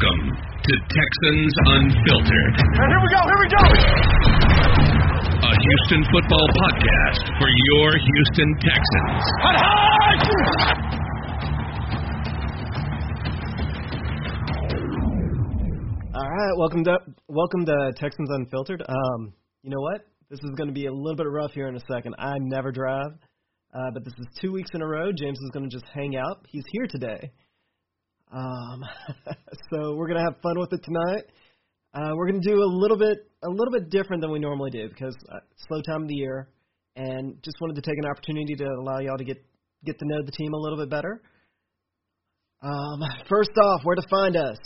Welcome to Texans Unfiltered. Here we go, here we go! A Houston football podcast for your Houston Texans. Hot, hot! All right, welcome to Texans Unfiltered. You know what? This is going to be a little bit rough here in a second. I never drive, but this is 2 weeks in a row. James is going to just hang out. He's here today. So we're going to have fun with it tonight. We're going to do a little bit different than we normally do because slow time of the year, and just wanted to take an opportunity to allow y'all to get to know the team a little bit better. First off, where to find us?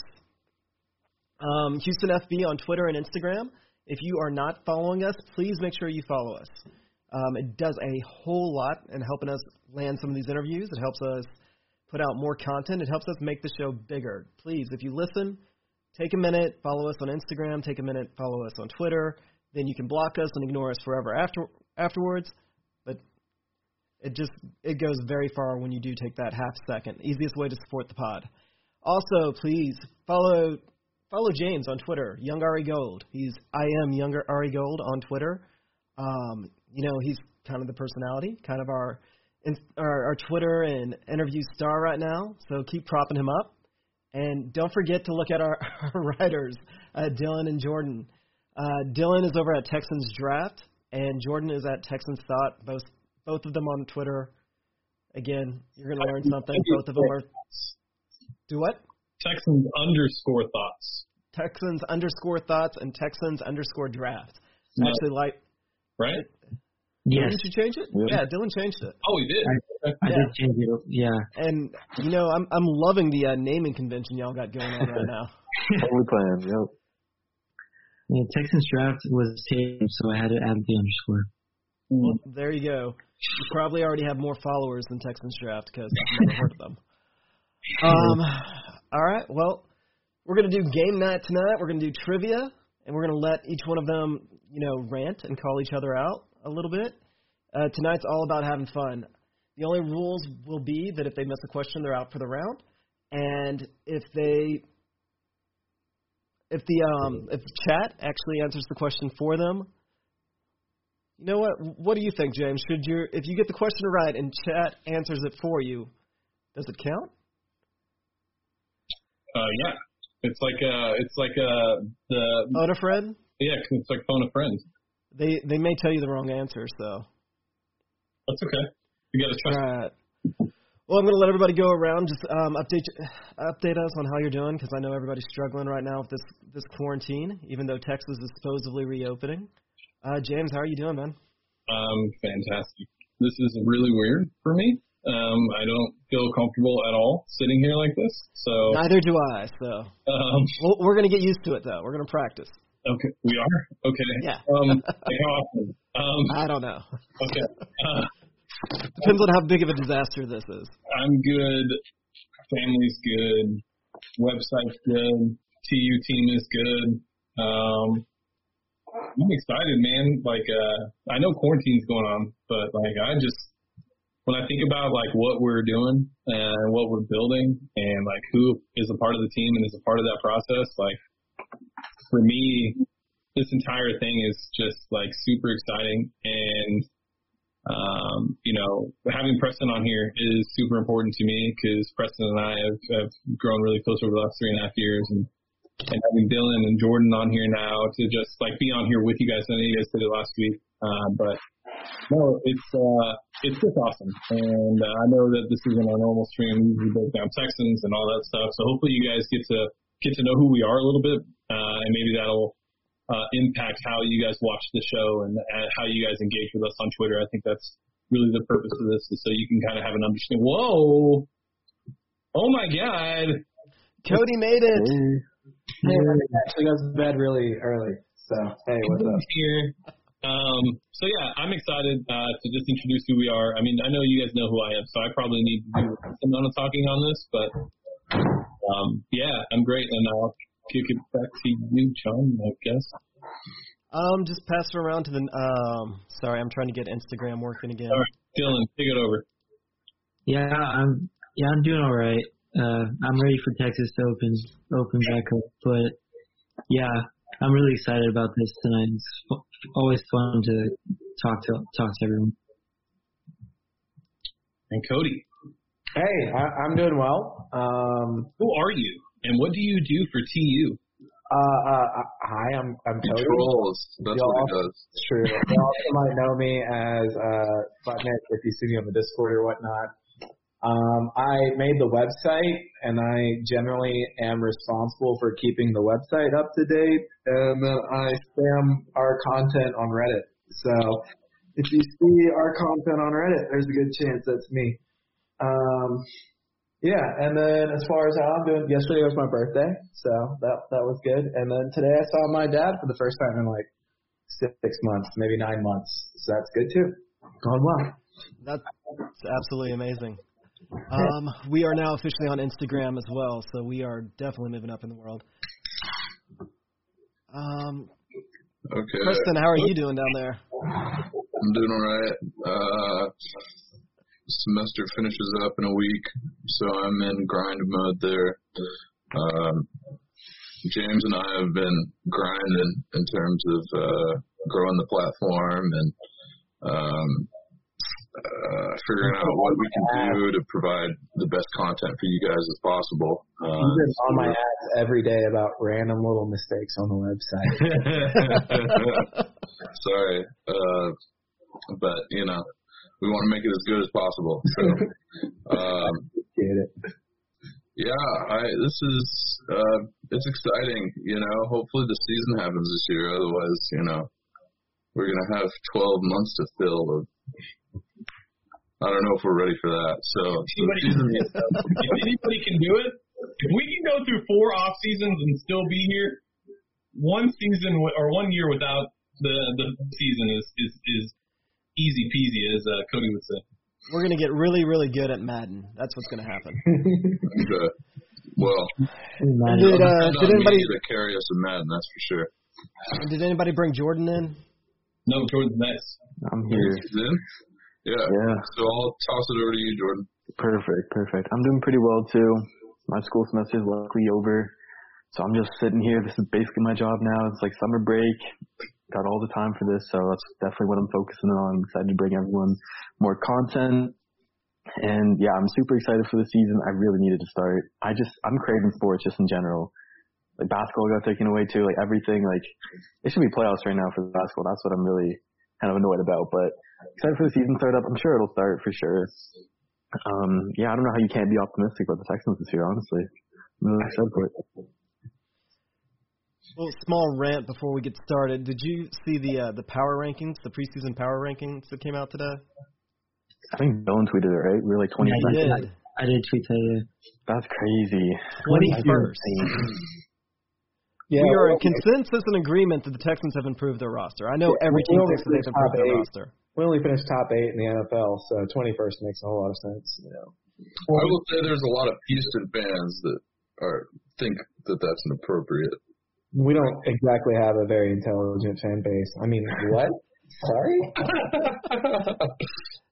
Houston FB on Twitter and Instagram. If you are not following us, please make sure you follow us. It does a whole lot in helping us land some of these interviews. It helps us put out more content. It helps us make the show bigger. Please, if you listen, take a minute, follow us on Instagram, take a minute, follow us on Twitter. Then you can block us and ignore us forever afterwards. But it goes very far when you do take that half second. Easiest way to support the pod. Also, please follow James on Twitter, Young Ari Gold. I am Young Ari Gold on Twitter. He's kind of the personality, kind of our Twitter and interview star right now, so keep propping him up. And don't forget to look at our writers, Dylan and Jordan. Dylan is over at Texans Draft, and Jordan is at Texans Thought, both of them on Twitter. Again, you're going to learn something. Both of them are – do what? Texans_Thoughts. Texans_Thoughts and Texans_Draft. No. Actually, like – right? Yes. Did you change it? Really? Yeah, Dylan changed it. Oh, he did. I did change it. Yeah. And I'm loving the naming convention y'all got going on right now. Totally planned. Yep. Yeah, Texans Draft was taken, so I had to add the underscore. Well, there you go. You probably already have more followers than Texans Draft because I've never heard of them. All right. Well, we're gonna do game night tonight. We're gonna do trivia, and we're gonna let each one of them, rant and call each other out a little bit. Tonight's all about having fun. The only rules will be that if they miss a question, they're out for the round, and if the chat actually answers the question for them. You know what? What do you think, James? If you get the question right and chat answers it for you, does it count? Yeah, it's like the phone a friend. Yeah, 'cause it's like phone a friend. They may tell you the wrong answer, so. That's okay. You got to try. All right. Well, I'm going to let everybody go around. Just update us on how you're doing, because I know everybody's struggling right now with this quarantine, even though Texas is supposedly reopening. James, how are you doing, man? Fantastic. This is really weird for me. I don't feel comfortable at all sitting here like this. So neither do I. So we're going to get used to it, though. We're going to practice. Okay, we are? Okay. Yeah. How often? I don't know. Okay. Depends on how big of a disaster this is. I'm good. Family's good. Website's good. TU team is good. I'm excited, man. Like, I know quarantine's going on, but, like, when I think about, like, what we're doing and what we're building and, like, who is a part of the team and is a part of that process, like, for me, this entire thing is just, like, super exciting. And, having Preston on here is super important to me because Preston and I have grown really close over the last 3.5 years. And having Dylan and Jordan on here now to just, like, be on here with you guys. I know you guys did it last week. It's just awesome. And I know that this isn't our normal stream. We usually break down Texans and all that stuff. So hopefully you guys get to know who we are a little bit, and maybe that'll impact how you guys watch the show and how you guys engage with us on Twitter. I think that's really the purpose of this, is so you can kind of have an understanding. Whoa! Oh my God! Cody made it. Hey, actually goes to bed really early. So hey, what's up? Here. So yeah, I'm excited to just introduce who we are. I mean, I know you guys know who I am, so I probably need to do some amount of talking on this, but. Yeah, I'm great, and I'll kick it back to you, John, I guess. Just pass it around to the sorry, I'm trying to get Instagram working again. All right, Dylan, take it over. Yeah, I'm doing all right. I'm ready for Texas to open back up. But, yeah, I'm really excited about this tonight. It's always fun to talk to everyone. And Cody. Hey, I'm doing well. Who are you, and what do you do for TU? Hi, I'm Cody. Trolls. That's y'all what he does. It's true. You also might know me as Buttman if you see me on the Discord or whatnot. I made the website, and I generally am responsible for keeping the website up to date, and then I spam our content on Reddit. So if you see our content on Reddit, there's a good chance that's me. Yeah, and then as far as how I'm doing, yesterday was my birthday, so that was good. And then today I saw my dad for the first time in like 6 months, maybe 9 months, so that's good too. Going well. That's absolutely amazing. We are now officially on Instagram as well, so we are definitely moving up in the world. Okay. Kristen, how are you doing down there? I'm doing all right. Semester finishes up in a week, so I'm in grind mode there. James and I have been grinding in terms of growing the platform and figuring out what we can do to provide the best content for you guys as possible. You've been on my ass every day about random little mistakes on the website. Sorry. But, you know, we want to make it as good as possible. So, yeah, this is it's exciting. You know, hopefully the season happens this year. Otherwise, you know, we're gonna have 12 months to fill. I don't know if we're ready for that. So if anybody can do it, if we can go through 4 off seasons and still be here, one season or 1 year without the season is easy peasy, as Cody would say. We're going to get really, really good at Madden. That's what's going to happen. Okay. Well, did anybody carry us in Madden, that's for sure. Did anybody bring Jordan in? No, Jordan's next. I'm here. Yeah. So I'll toss it over to you, Jordan. Perfect. I'm doing pretty well, too. My school semester is luckily over, so I'm just sitting here. This is basically my job now. It's like summer break. Got all the time for this, so that's definitely what I'm focusing on. I'm excited to bring everyone more content. And, yeah, I'm super excited for the season. I really needed to start. I'm craving sports just in general. Like, basketball got taken away, too. Like, everything. Like, it should be playoffs right now for basketball. That's what I'm really kind of annoyed about. But excited for the season start up. I'm sure it'll start for sure. Yeah, I don't know how you can't be optimistic about the Texans this year, honestly. I'm really excited for it. Well, small rant before we get started. Did you see the power rankings, the preseason power rankings that came out today? I think Dylan tweeted it, right? We were like 20. Yeah, I did tweet that. That's crazy. 21st. Yeah, we are in consensus and agreement that the Texans have improved their roster. I know every team thinks they've improved their roster. We only finished top 8 in the NFL, so 21st makes a whole lot of sense. You know. I will say there's a lot of Houston fans that think that that's inappropriate. We don't exactly have a very intelligent fan base. I mean, what? Sorry?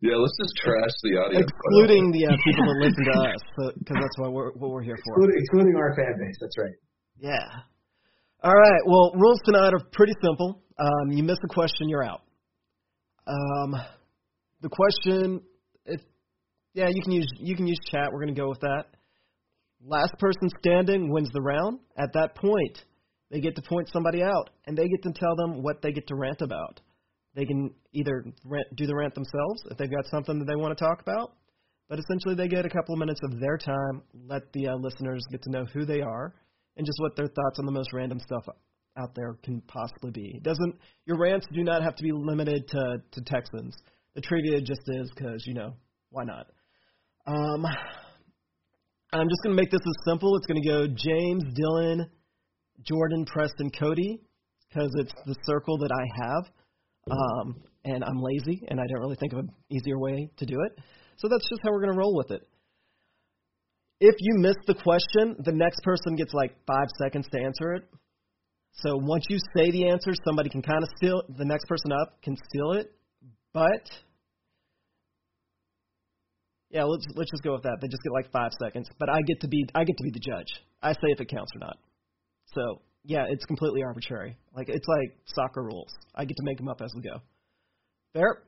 Yeah, let's just trash the audience. Excluding the people that listen to us, because that's what we're here for. Excluding our fan base, that's right. Yeah. All right, well, rules tonight are pretty simple. You miss a question, you're out. The question, you can use chat. We're going to go with that. Last person standing wins the round. At that point, they get to point somebody out, and they get to tell them what they get to rant about. They can either do the rant themselves if they've got something that they want to talk about, but essentially they get a couple of minutes of their time, let the listeners get to know who they are and just what their thoughts on the most random stuff out there can possibly be. Your rants do not have to be limited to Texans. The trivia just is because, you know, why not? I'm just going to make this as simple. It's going to go James, Dylan, Jordan, Preston, Cody, because it's the circle that I have, and I'm lazy, and I don't really think of an easier way to do it. So that's just how we're going to roll with it. If you miss the question, the next person gets like 5 seconds to answer it. So once you say the answer, somebody can kind of steal it. The next person up can steal it, but Yeah, let's just go with that. They just get like 5 seconds, but I get to be the judge. I say if it counts or not. So yeah, it's completely arbitrary. Like it's like soccer rules. I get to make them up as we go. Fair.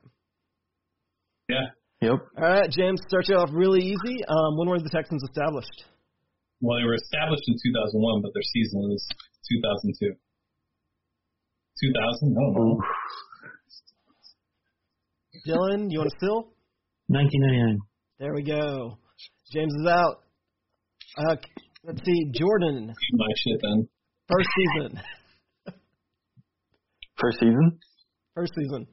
Yeah. Yep. All right, James, start you off really easy. When were the Texans established? Well, they were established in 2001, but their season was 2002. 2000? No. Dylan, you want to steal? 1999. There we go. James is out. Let's see, Jordan. My shit, then. First season. 2001.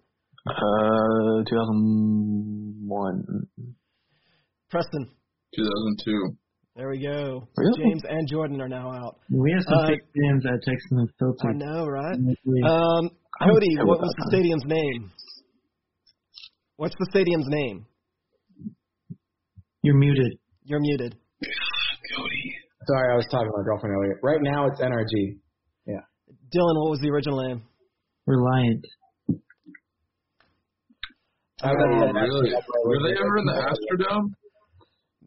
Preston. 2002. There we go. Really? James and Jordan are now out. We have some big fans at Texans Unfiltered. I know, right? Cody, what was the stadium's name? What's the stadium's name? You're muted. Cody. Sorry, I was talking to my girlfriend earlier. Right now it's NRG. Yeah. Dylan, what was the original name? Reliant. Were they ever in the Astrodome?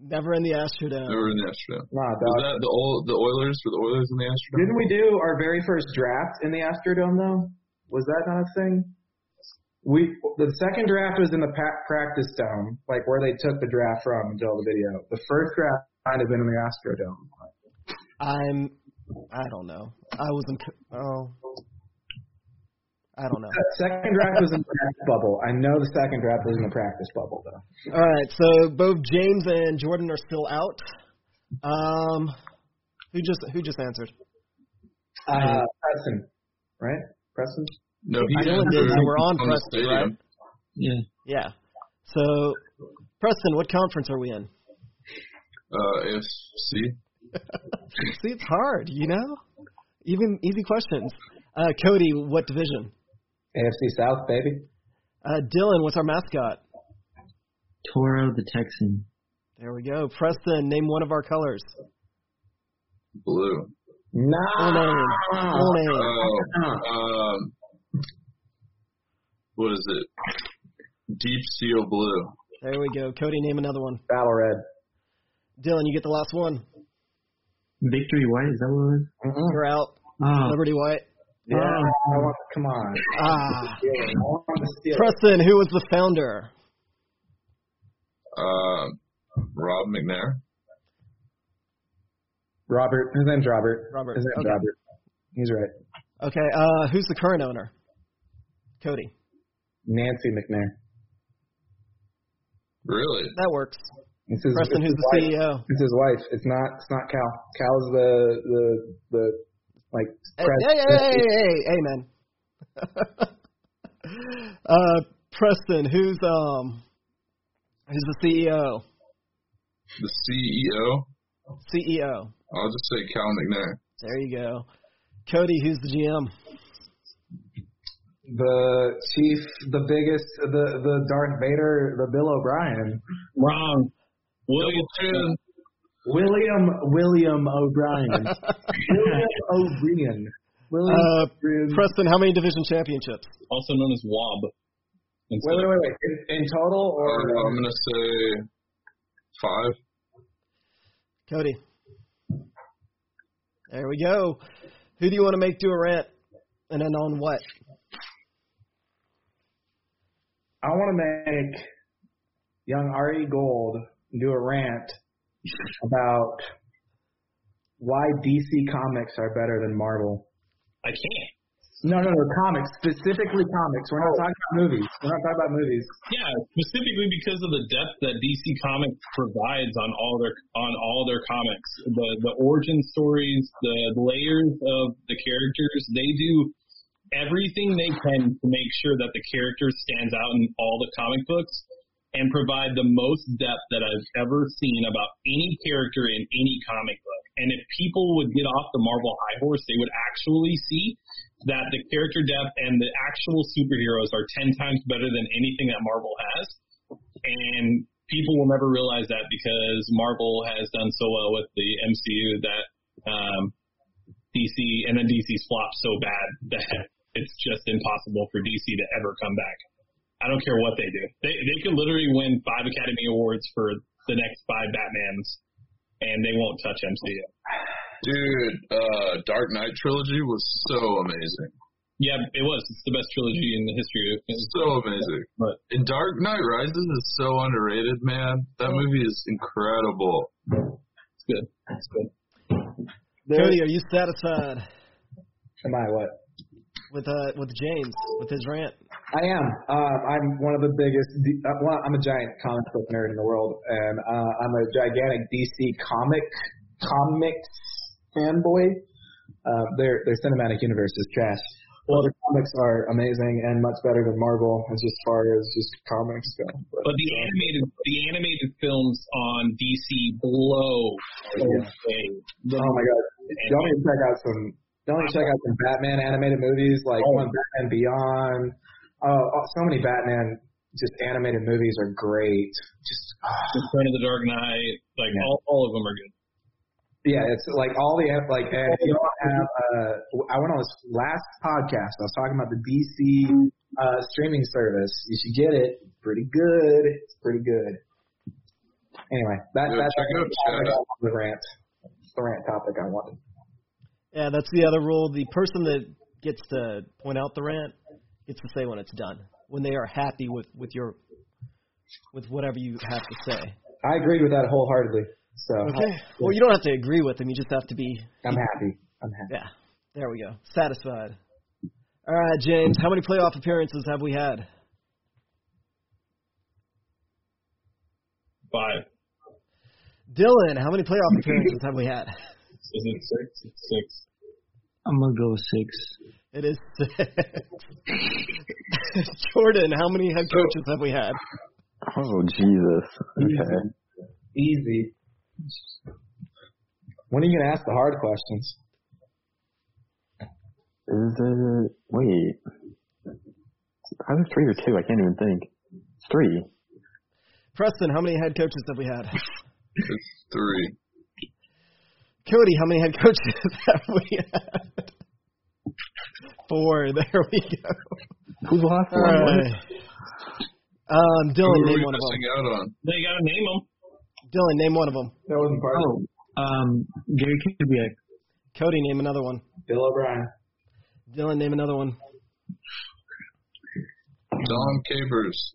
Never in the Astrodome. Never in the Astrodome. Nah, was that the Oilers? Were the Oilers in the Astrodome? Didn't we do our very first draft in the Astrodome, though? Was that not a thing? The second draft was in the practice dome, like where they took the draft from and did all the video. The first draft might have been in the Astrodome. I don't know. I don't know. The second draft was in the practice bubble. I know the second draft was in the practice bubble, though. All right, so both James and Jordan are still out. Who just answered? Preston, right? Preston? No, I know it did. So we're on Preston, right? Yeah. Yeah. So, Preston, what conference are we in? AFC. See, it's hard, you know? Even easy questions. Cody, what division? AFC South, baby. Dylan, what's our mascot? Toro the Texan. There we go. Preston, name one of our colors. Blue. No. Full name. What is it? Deep Seal Blue. There we go. Cody, name another one. Battle Red. Dylan, you get the last one. Victory White, is that what it was? Mm-hmm. You're out. Liberty White. Yeah, come on. Preston, who was the founder? Rob McNair. Robert. His name's Robert. Robert. He's right. Okay. Who's the current owner? Cody. Nancy McNair. Really? That works. Preston, who's the CEO? It's his wife. It's not Cal. Cal's the like. Hey, man. Preston, who's the CEO? The CEO. I'll just say Cal McNair. There you go. Cody, who's the GM? The chief, the biggest, the Darth Vader, the Bill O'Brien. Wrong. William O'Brien. William O'Brien. Preston, how many division championships? Also known as WOB. Wait. In total, or I'm gonna say 5. Cody. There we go. Who do you want to make do a rant, and then on what? I want to make Young Ari Gold do a rant about why DC Comics are better than Marvel. I can't. No, comics. Specifically comics. We're not talking about movies. Yeah, specifically because of the depth that DC Comics provides on all their comics. The origin stories, the layers of the characters, they do everything they can to make sure that the character stands out in all the comic books and provide the most depth that I've ever seen about any character in any comic book. And if people would get off the Marvel high horse, they would actually see that the character depth and the actual superheroes are 10 times better than anything that Marvel has. And people will never realize that because Marvel has done so well with the MCU that DC, and then DC's flopped so bad that it's just impossible for DC to ever come back. I don't care what they do. They could literally win 5 Academy Awards for the next five Batmans, and they won't touch MCU. Dude, Dark Knight trilogy was so amazing. Yeah, it was. It's the best trilogy in the history. So amazing. But and Dark Knight Rises is so underrated, man. That movie is incredible. It's good. It's good. Cody, are you satisfied? Am I what? With James, with his rant. I am. I'm one of the biggest. Well, I'm a giant comic book nerd in the world, and I'm a gigantic DC comics fanboy. Their cinematic universe is trash. Well, the comics are amazing and much better than Marvel as far as just comics go. But the animated films on DC blow. Yeah. Oh my God! Don't even check out some Batman animated movies like Batman Beyond. So many Batman just animated movies are great. Just Return of the Dark Knight, all of them are good. Yeah, it's like all the – like you don't have I went on this last podcast. I was talking about the DC streaming service. You should get it. It's pretty good. Anyway, that's the rant topic I wanted. Yeah, that's the other rule. The person that gets to point out the rant gets to say when it's done, when they are happy with whatever you have to say. I agree with that wholeheartedly. So, okay. Well, you don't have to agree with them. You just have to be. I'm happy. Yeah. There we go. Satisfied. All right, James. How many playoff appearances have we had? 5. Dylan, how many playoff appearances have we had? Is it 6? It's 6. I'm gonna go with 6. It is 6. Jordan, how many head coaches have we had? Oh Jesus. Okay. Easy. When are you going to ask the hard questions? Is it... Wait. Either 3 or 2. I can't even think. 3. Preston, how many head coaches have we had? 3. Cody, how many head coaches have we had? 4. There we go. Who's the last one? Right. Dylan, name one of them. No, you got to name them. Dylan, name one of them. That wasn't part of it. Gary Kubiak. Cody, name another one. Bill O'Brien. Dylan, name another one. Dom Capers.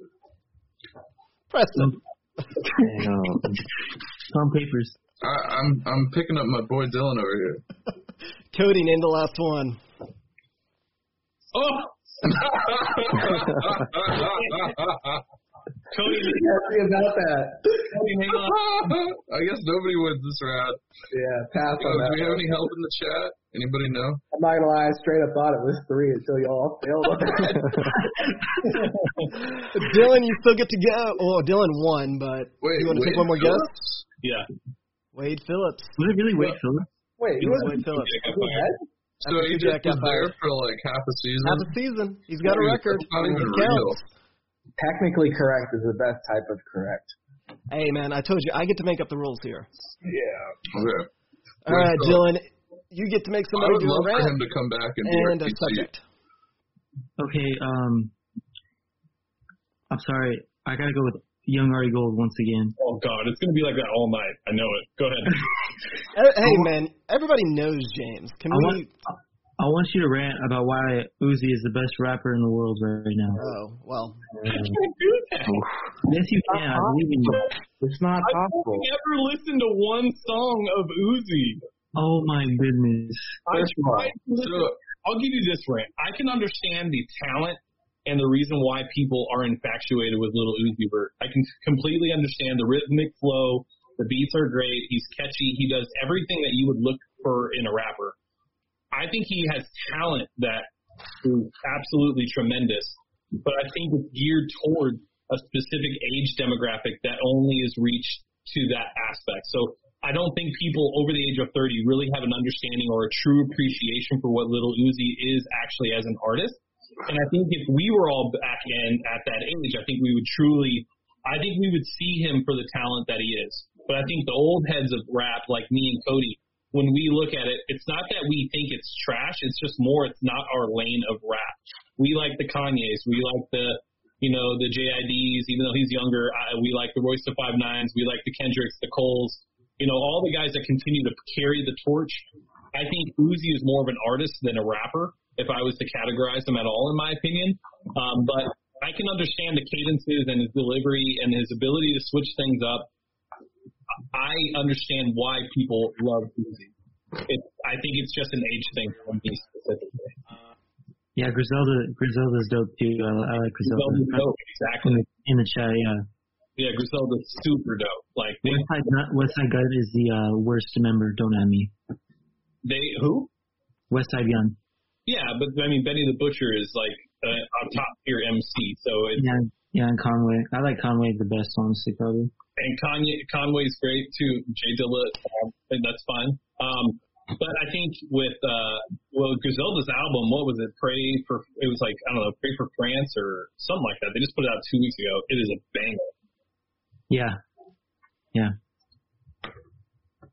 Preston. Dom Capers. I'm picking up my boy Dylan over here. Cody, name the last one. Oh! Cody, happy about that. Cody, hang on. I guess nobody wins this round. Yeah, pass on that. Do we have any help in the chat? Anybody know? I'm not gonna lie. I straight up thought it was 3 until y'all failed. Dylan, you still get to go. Oh, Dylan won, but wait, you want to take one more guess? Yeah. Wade Phillips. Was it really Wade Phillips? Wait, it was Wade Phillips. So he just was there for like half a season. Half a season. He's got a record. Not even real. Technically correct is the best type of correct. Hey, man, I told you. I get to make up the rules here. Yeah. Okay. All right, Dylan, you get to make somebody do a rant. I would love for him to come back and a subject. Okay, I'm sorry. I got to go with Young Ari Gold once again. Oh, God, it's going to be like that all night. I know it. Go ahead. Hey, man, everybody knows James. I want you to rant about why Uzi is the best rapper in the world right now. Oh, well. I can't do that. Yes, you can. I believe in you. It's not possible. I've never listened to one song of Uzi. Oh, my goodness. I'll give you this rant. I can understand the talent and the reason why people are infatuated with Lil Uzi Vert. I can completely understand the rhythmic flow. The beats are great. He's catchy. He does everything that you would look for in a rapper. I think he has talent that is absolutely tremendous, but I think it's geared toward a specific age demographic that only is reached to that aspect. So I don't think people over the age of 30 really have an understanding or a true appreciation for what Lil Uzi is actually as an artist. And I think if we were all back in at that age, I think we would see him for the talent that he is. But I think the old heads of rap, like me and Cody, when we look at it, it's not that we think it's trash. It's just more it's not our lane of rap. We like the Kanyes. We like the you know, the JIDs, even though he's younger. We like the Royce to 5'9s. We like the Kendricks, the Coles, you know, all the guys that continue to carry the torch. I think Uzi is more of an artist than a rapper, if I was to categorize him at all, in my opinion. But I can understand the cadences and his delivery and his ability to switch things up. I understand why people love Uzi. I think it's just an age thing for me specifically. Yeah, Griselda's dope too. I like Griselda. Dope, exactly. In the chat, yeah. Yeah, Griselda's super dope. Like Westside Gun is the worst member. Don't at me. Who? Westside Gun. Yeah, but I mean Benny the Butcher is like a top tier MC. So it's, yeah, and Conway. I like Conway the best, honestly, probably. And Conway's great too. Jay Dilla, that's fine. But I think with Griselda's album, what was it? It was like, I don't know, Pray for France or something like that. They just put it out 2 weeks ago. It is a banger. Yeah, yeah.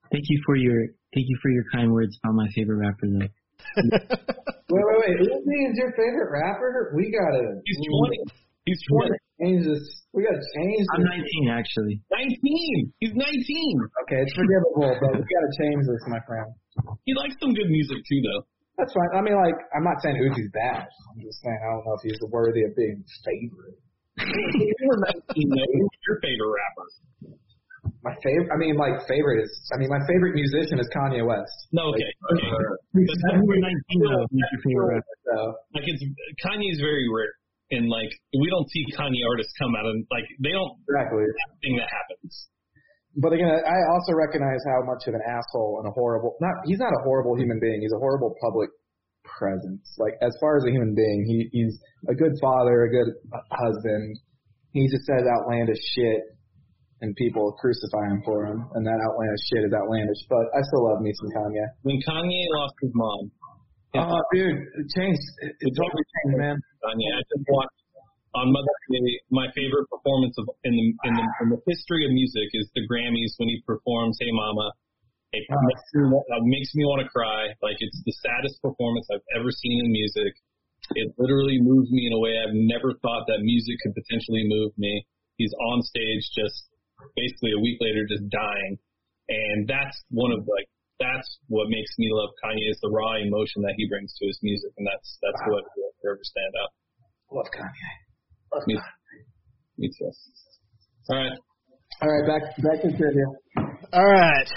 Thank you for your kind words about my favorite rapper though. wait. Uzi is your favorite rapper? We gotta. He's 20. He's 20. Change this. We gotta change this. I'm 19 actually. 19. He's 19. Okay, it's forgivable, but we gotta change this, my friend. He likes some good music too, though. That's fine. I mean, like, I'm not saying Uzi's bad. I'm just saying I don't know if he's worthy of being favorite. You know, who's your favorite rapper? My favorite. I mean, like, favorite is. I mean, my favorite musician is Kanye West. No, okay. Like, okay. Like, it's Kanye's very rare, and like, we don't see Kanye artists come out and like they don't. Exactly. That thing that happens. But again, I also recognize how much of an asshole and a horrible – he's not a horrible human being. He's a horrible public presence. Like, as far as a human being, he's a good father, a good husband. He just says outlandish shit, and people crucify him for him, and that outlandish shit is outlandish. But I still love me some Kanye. When Kanye lost his mom. Oh, dude, it changed. It totally changed, man. Kanye, I just watched – on Mother's Day, my favorite performance in the history of music is the Grammys when he performs "Hey Mama." It makes me want to cry. Like, it's the saddest performance I've ever seen in music. It literally moves me in a way I've never thought that music could potentially move me. He's on stage, just basically a week later, just dying, and that's what makes me love Kanye is the raw emotion that he brings to his music, and that's what will forever stand out. Love Kanye. Me too. All right. Back to trivia. All right.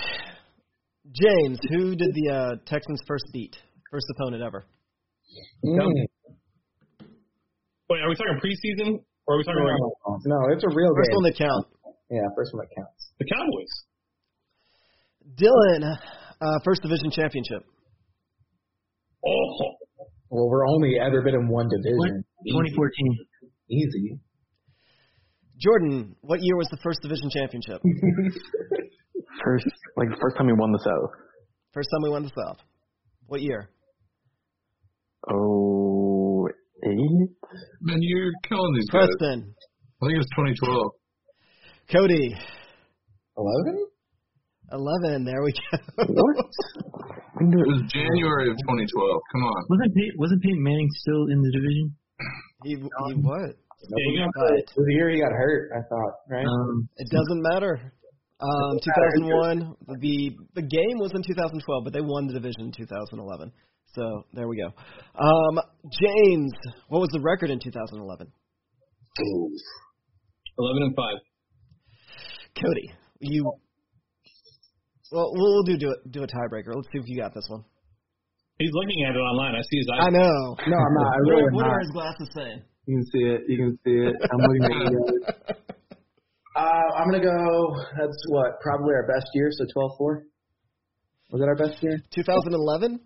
James, who did the Texans first beat? First opponent ever. Wait, are we talking preseason or are we talking regular? No, it's a real game. First one that counts. Yeah, first one that counts. The Cowboys. Dylan, first division championship. Oh. Well, we're only ever been in one division. 2014. Easy. Jordan, what year was the first division championship? First time we won the South. First time we won the South. What year? 2008? Man, you're killing these guys. Preston. I think it was 2012. Cody. 11. There we go. What? It was January of 2012. Come on. Wasn't Peyton Manning still in the division? He what? It was the year he got hurt, I thought, right? It doesn't matter. 2001, the game was in 2012, but they won the division in 2011. So there we go. James, what was the record in 2011? 11-5. Cody, we'll do a tiebreaker. Let's see if you got this one. He's looking at it online. I see his eyes. I know. No, I'm not. I really what are his glasses saying? You can see it. I'm looking at it. I'm going to go, that's what, probably our best year, so 12-4. Was that our best year? 2011? Oh,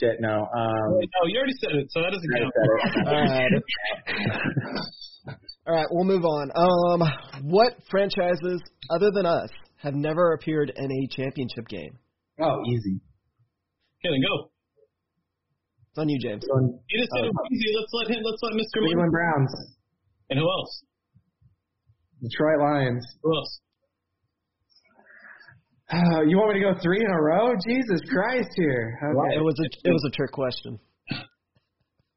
shit, no. No, you already said it, so that doesn't count. All right, we'll move on. What franchises, other than us, have never appeared in a championship game? Oh, easy. Okay, then go. It's on you, James. You just said it was easy. Let's let Mr. Cleveland Browns. And who else? Detroit Lions. Who else? You want me to go three in a row? Jesus Christ, here. Okay. It was a trick question.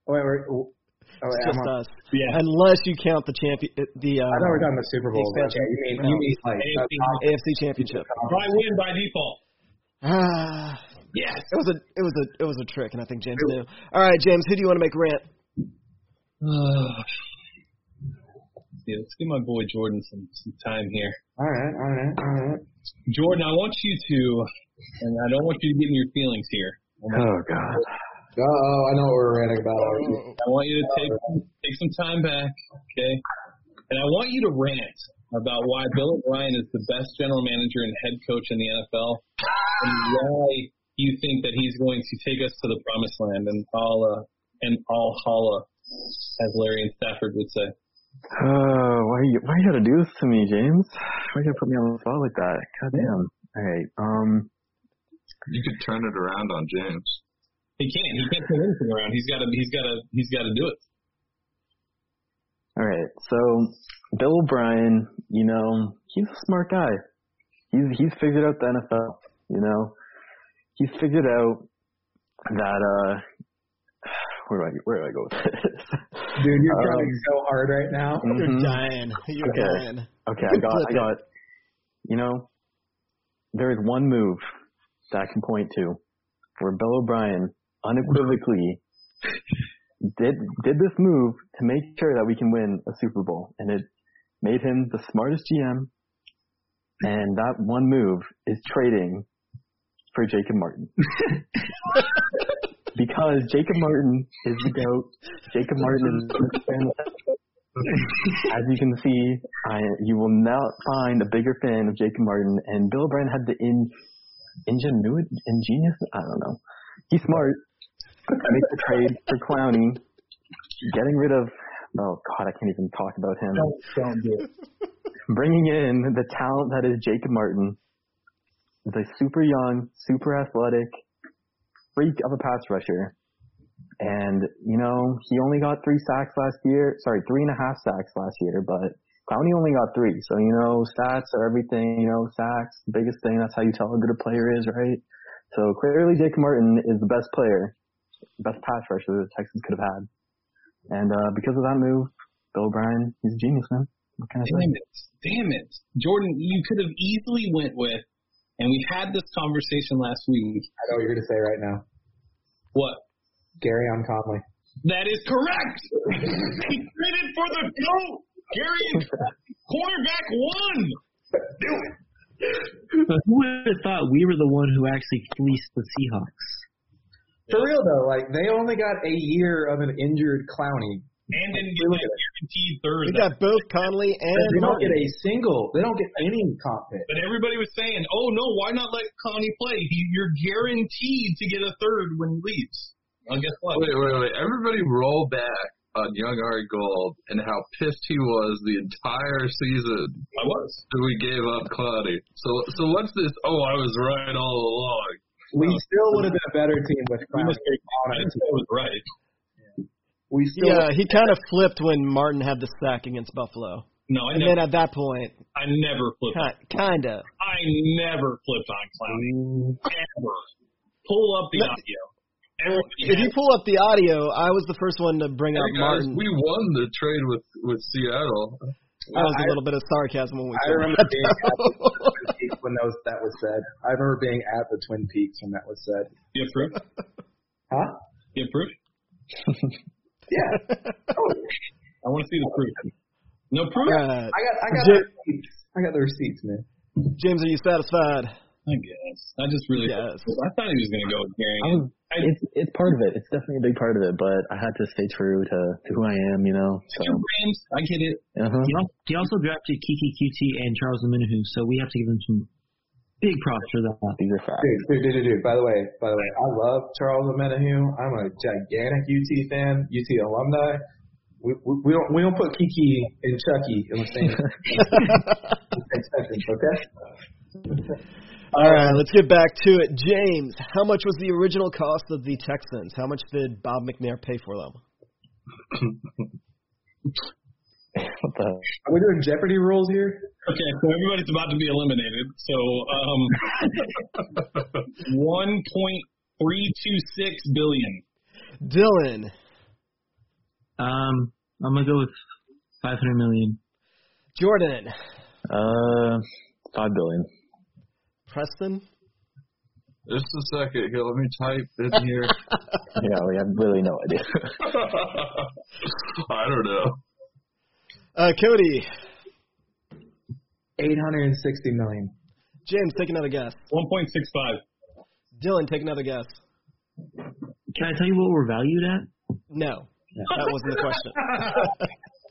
Wait. It's just us. Yeah. Unless you count the champion. I thought we were talking about Super Bowl. Okay, you mean like AFC Championship. Probably win by default. Yes. It was a trick, and I think James knew. All right, James, who do you want to make rant? Yeah, let's give my boy Jordan some time here. All right. Jordan, I want you to, and I don't want you to get in your feelings here. Oh, God. Uh-oh, I know what we're ranting about already. I want you to take some time back, okay? And I want you to rant about why Bill O'Brien is the best general manager and head coach in the NFL and why you think that he's going to take us to the promised land and all holla, as Larry and Stafford would say. Why you gotta do this to me, James? Why you gotta put me on the spot like that? Goddamn. All right. You could turn it around on James. He can't. He can't turn anything around. He's gotta do it. All right. So Bill O'Brien, you know, he's a smart guy. He's figured out the NFL. You know, he's figured out that. Where do I go with this? Dude, you're trying so hard right now. Mm-hmm. You're dying. You're dying. Okay, I got it. You know, there is one move that I can point to where Bill O'Brien unequivocally did this move to make sure that we can win a Super Bowl, and it made him the smartest GM. And that one move is trading for Jacob Martin. Because Jacob Martin is the GOAT. Jacob Martin is as you can see, you will not find a bigger fan of Jacob Martin. And Bill O'Brien had the ingenious. I don't know. He's smart. Makes the trade for Clowney, getting rid of. Oh God, I can't even talk about him. Don't do it. Bringing in the talent that is Jacob Martin, the super young, super athletic. Freak of a pass rusher. And, you know, he only got 3.5 sacks last year, but Clowney only got 3. So, you know, stats are everything. You know, sacks, the biggest thing. That's how you tell how good a player is, right? So clearly Jacob Martin is the best player, best pass rusher the Texans could have had. And because of that move, Bill O'Brien, he's a genius, man. What can I say? Damn it. Jordan, you could have easily went with, and we had this conversation last week. I know what you're going to say right now. What? Gareon Conway. That is correct. He traded for the GOAT. Gareon cornerback 1. Do it. But who would have thought we were the one who actually fleeced the Seahawks? For real, though. Like, they only got a year of an injured Clowney. And then you get a guaranteed third. They got both Conley and they don't get a single. They don't get any comp pick. But everybody was saying, oh, no, why not let Conley play? You're guaranteed to get a third when he leaves. Well, guess what? Wait. Everybody roll back on Young Ari Gold and how pissed he was the entire season. I was. That we gave up Clowney. So what's this, oh, I was right all along. We still would have been a better team with Clowney. I was right. He kind of flipped when Martin had the sack against Buffalo. Then at that point, I never flipped. Kinda. I never flipped on Clowney. Ever. Pull up the audio. If you pull up the audio, I was the first one to bring up Martin. We won the trade with Seattle. That was a little bit of sarcasm when we said that. I remember being at the Twin Peaks when that was said. I remember being at the Twin Peaks when that was said. Do you approve? Huh? Do you approve? Yeah. Oh. I want to see the proof. No proof? I got the receipts, man. James, are you satisfied? I guess. I just really I thought he was going to go with Gary. It's part of it. It's definitely a big part of it, but I had to stay true to who I am, you know. So. Rams, I get it. Uh-huh. He also drafted Kiki, QT, and Charles Omenihu, so we have to give him some big props for that. These are facts. Dude. By the way, I love Charles Omenihu. I'm a gigantic UT fan, UT alumni. We don't put Kiki and Chucky in the same sentence, okay? All right, let's get back to it. James, how much was the original cost of the Texans? How much did Bob McNair pay for them? Are we doing Jeopardy rules here? Okay, so everybody's about to be eliminated. So 1.326 billion. Dylan, I'm going to go with $500 million. Jordan. $5 billion. Preston. Just a second here. Let me type in here. We have really no idea. I don't know. Cody. $860 million. James, take another guess. 1.65. Dylan, take another guess. Can I tell you what we're valued at? No. That wasn't the question.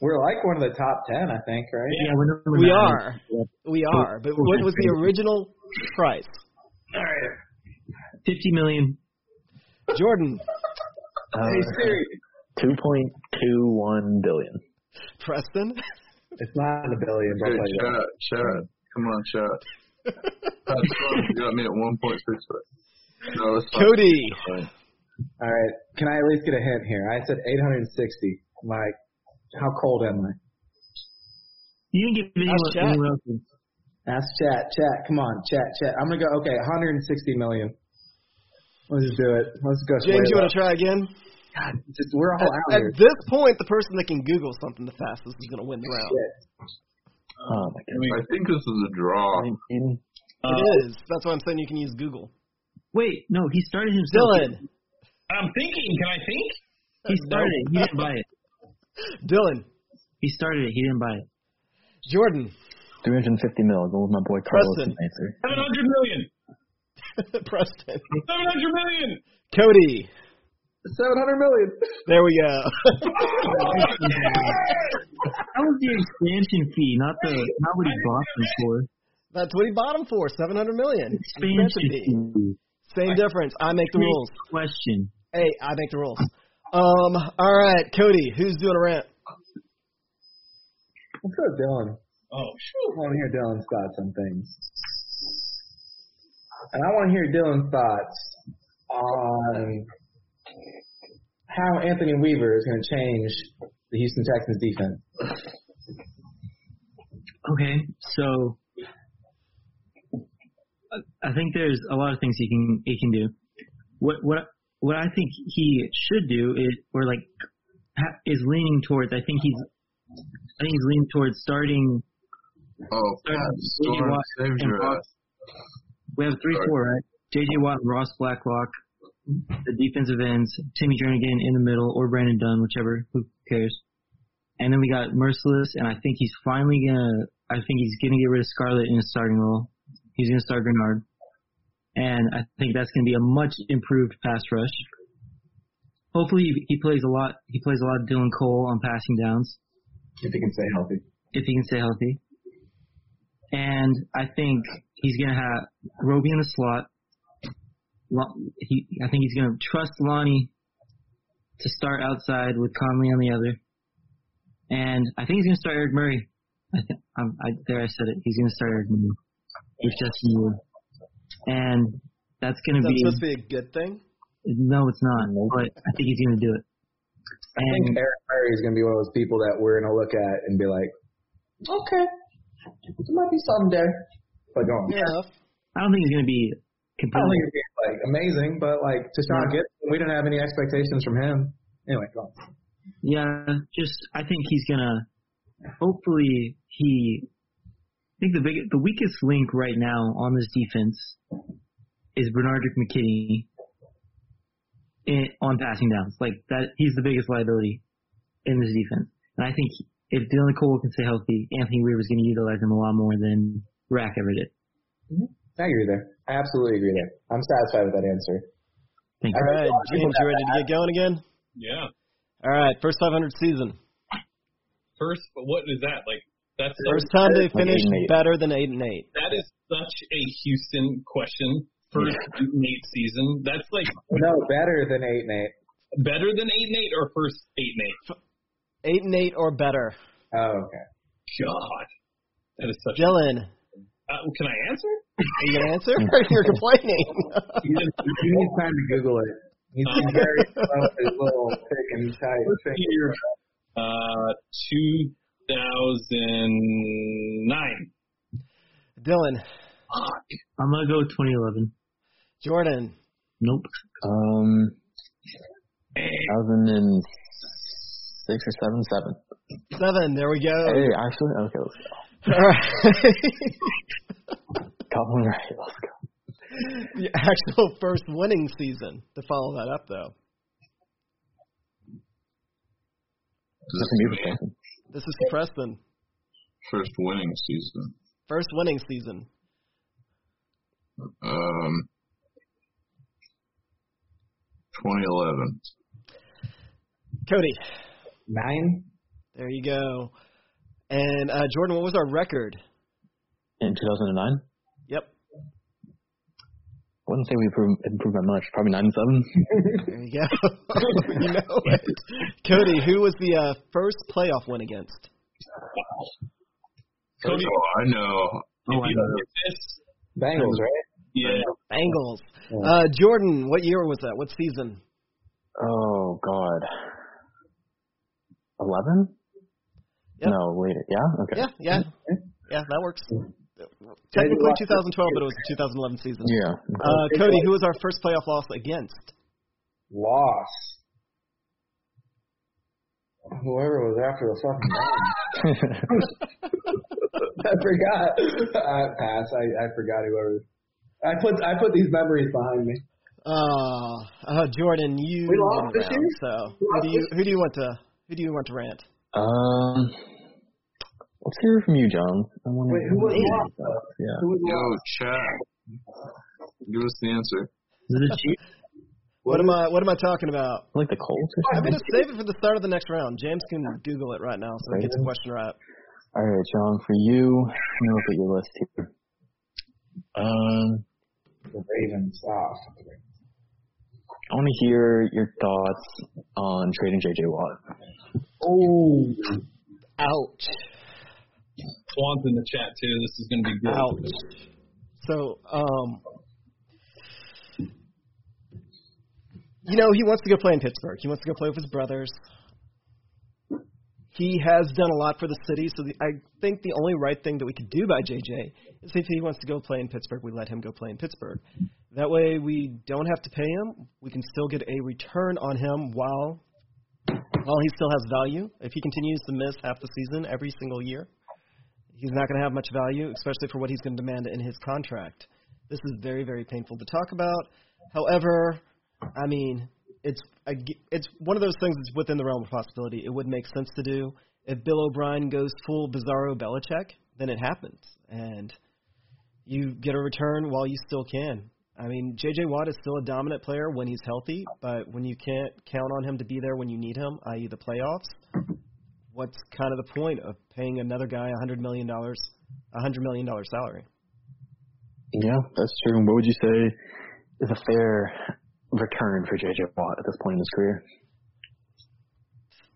We're like one of the top 10, I think, right? Yeah, we are. We are. But what was the original price? All right. $50 million. Jordan. Hey, Siri. $2.21 billion. Preston. It's not a billion. Hey, shut up. Come on, shut up. You got me at 1.65. No, it's fine. Cody. All right. Can I at least get a hint here? I said 860. Like, how cold am I? You can get me one. Ask chat. Come on, chat. I'm going to go, okay, $160 million. Let's just do it. Let's go. James, you want to try again? God, we're all out here. At this point, the person that can Google something the fastest is going to win the round. Shit. Oh, my God. I think this is a draw. It is. That's why I'm saying you can use Google. Wait, no, he started himself. Dylan. I'm thinking. Can I think? He started it. He didn't buy it. Dylan. He started it. He didn't buy it. Jordan. 350 million. Go with my boy Carlos. Preston. 700 million. Preston. 700 million. Cody. 700 million. There we go. That was the expansion fee, not what he bought them for. That's what he bought them for. 700 million. Expansion fee. Same difference. I make the rules. Question. Hey, I make the rules. All right, Cody. Who's doing a rant? Let's go, Dylan. Oh, sure. I want to hear Dylan's thoughts on things. And I want to hear Dylan's thoughts on how Anthony Weaver is going to change the Houston Texans defense. Okay, so I think there's a lot of things he can do. What I think he should do is leaning towards. I think he's leaning towards starting. Oh, JJ Watt and Ross. We have 3-4, right? JJ Watt and Ross Blacklock, the defensive ends, Timmy Jernigan in the middle, or Brandon Dunn, whichever. Who cares? And then we got Merciless, and I think he's finally gonna. I think he's gonna get rid of Scarlett in his starting role. He's gonna start Grenard, and I think that's gonna be a much improved pass rush. Hopefully, he plays a lot. He plays a lot of Dylan Cole on passing downs. If he can stay healthy. And I think he's going to have Roby in the slot. I think he's going to trust Lonnie to start outside with Conley on the other. And I think he's going to start Eric Murray. I said it. He's going to start Eric Murray with Justin Reed. And that's going to be... Is that supposed to be a good thing? No, it's not. But I think he's going to do it. I think Eric Murray is going to be one of those people that we're going to look at and be like, okay, there might be something there. But I don't think he's going to be compelling. I don't think he's going to be amazing, but Deshaun Gibson, we didn't have any expectations from him. Anyway, go on. Yeah, I think he's going to – hopefully he – I think the weakest link right now on this defense is Bernardrick McKinney. On passing downs, he's the biggest liability in this defense, and I think if Dylan Cole can stay healthy, Anthony Weaver's going to utilize him a lot more than Rack ever did. Mm-hmm. I agree there. I absolutely agree there. I'm satisfied with that answer. Thank you. All right, James, you ready to get going again? Yeah. All right, first 500 season. First, what is that like? That's first time they finished better than 8-8. That is such a Houston question. First 8-8 season. That's better than 8-8. Better than 8-8 or first 8-8? 8-8 or better. Oh, okay. God, that is such. Dylan, can I answer? Are you gonna answer? You're complaining. He needs time to Google it. He's very his little pick and tight finger. 2009. Dylan. I'm going to go with 2011. Jordan. Nope. 2006. Six or seven? Seven. Seven. There we go. Hey, actually, okay, let's go. All right. Couple right. Let's go. The actual first winning season to follow that up, though. This is Preston. First winning season. First winning season. Um, 2011. Cody. 9. There you go. And Jordan, what was our record? In 2009? Yep. I wouldn't say we improved by much. Probably 9-7. There you go. You know it. Cody, who was the first playoff win against? Cody. Oh, I know. Oh, I know. Bengals, right? Yeah. Bengals. Yeah. Jordan, what year was that? What season? Oh, God. 11? Yep. No, wait. Yeah? Okay. Yeah. Yeah, that works. Technically 2012, but it was the 2011 season. Yeah. Cody, who was our first playoff loss against? Whoever was after the fucking game. I forgot. Pass. I forgot whoever. I put these memories behind me. Jordan, you. We lost this year. So who do you want to rant? Let's hear from you, John. Wait, who was lost? Yeah. Who was lost? Yo, Chad. Give us the answer. Is it a cheat? What am I talking about? Like the Colts? I'm going to save it for the start of the next round. James can Google it right now so he gets the question right. All right, John, for you, let me look at your list here. The Ravens. I want to hear your thoughts on trading JJ Watt. Oh, ouch. Swan's in the chat, too. This is going to be good. Ouch. So, you know, he wants to go play in Pittsburgh. He wants to go play with his brothers. He has done a lot for the city, so I think the only right thing that we could do by JJ is if he wants to go play in Pittsburgh, we let him go play in Pittsburgh. That way we don't have to pay him. We can still get a return on him while he still has value. If he continues to miss half the season every single year, he's not going to have much value, especially for what he's going to demand in his contract. This is very, very painful to talk about. However, I mean, it's one of those things that's within the realm of possibility. It would make sense to do. If Bill O'Brien goes full Bizarro Belichick, then it happens, and you get a return while you still can. I mean, J.J. Watt is still a dominant player when he's healthy, but when you can't count on him to be there when you need him, i.e. the playoffs, what's kind of the point of paying another guy $100 million salary? Yeah, that's true. And what would you say is a fair return for J.J. Watt at this point in his career?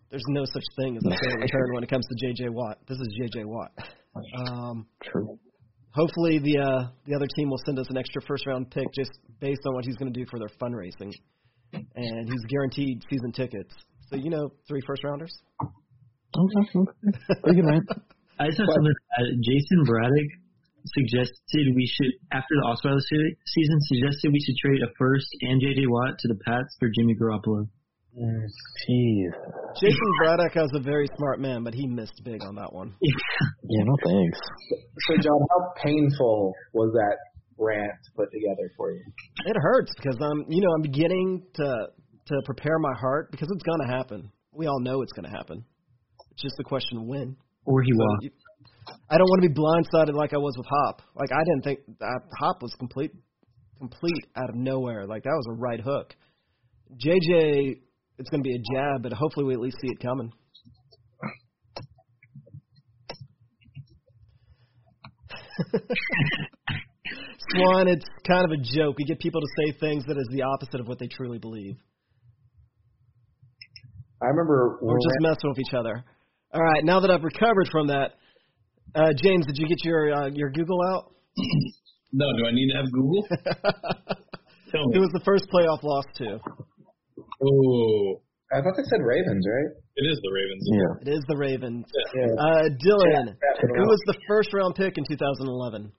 There's no such thing as a fair return when it comes to J.J. Watt. This is J.J. Watt. True. Hopefully the other team will send us an extra first-round pick just based on what he's going to do for their fundraising. And he's guaranteed season tickets. So, you know, 3 first-rounders? Okay. Good night. I just have something. Jason Braddock suggested we should, after the All-Star season, suggested we should trade a first and J.J. Watt to the Pats for Jimmy Garoppolo. Jeez. Jason Braddock is a very smart man, but he missed big on that one. Yeah, no thanks. So, John, how painful was that rant put together for you? It hurts because I'm beginning to prepare my heart because it's going to happen. We all know it's going to happen. It's just a question of when. Or he won't. I don't want to be blindsided like I was with Hop. Like, I didn't think Hop was complete out of nowhere. Like, that was a right hook. JJ, it's going to be a jab, but hopefully we at least see it coming. Swan, it's kind of a joke. We get people to say things that is the opposite of what they truly believe. I remember we're just messing with each other. All right, now that I've recovered from that, James, did you get your Google out? No, do I need to have Google? Tell me. Who was the first playoff loss to? Oh, I thought they said Ravens, right? It is the Ravens. Yeah. It is the Ravens. Yeah. Dylan, who was the first-round pick in 2011?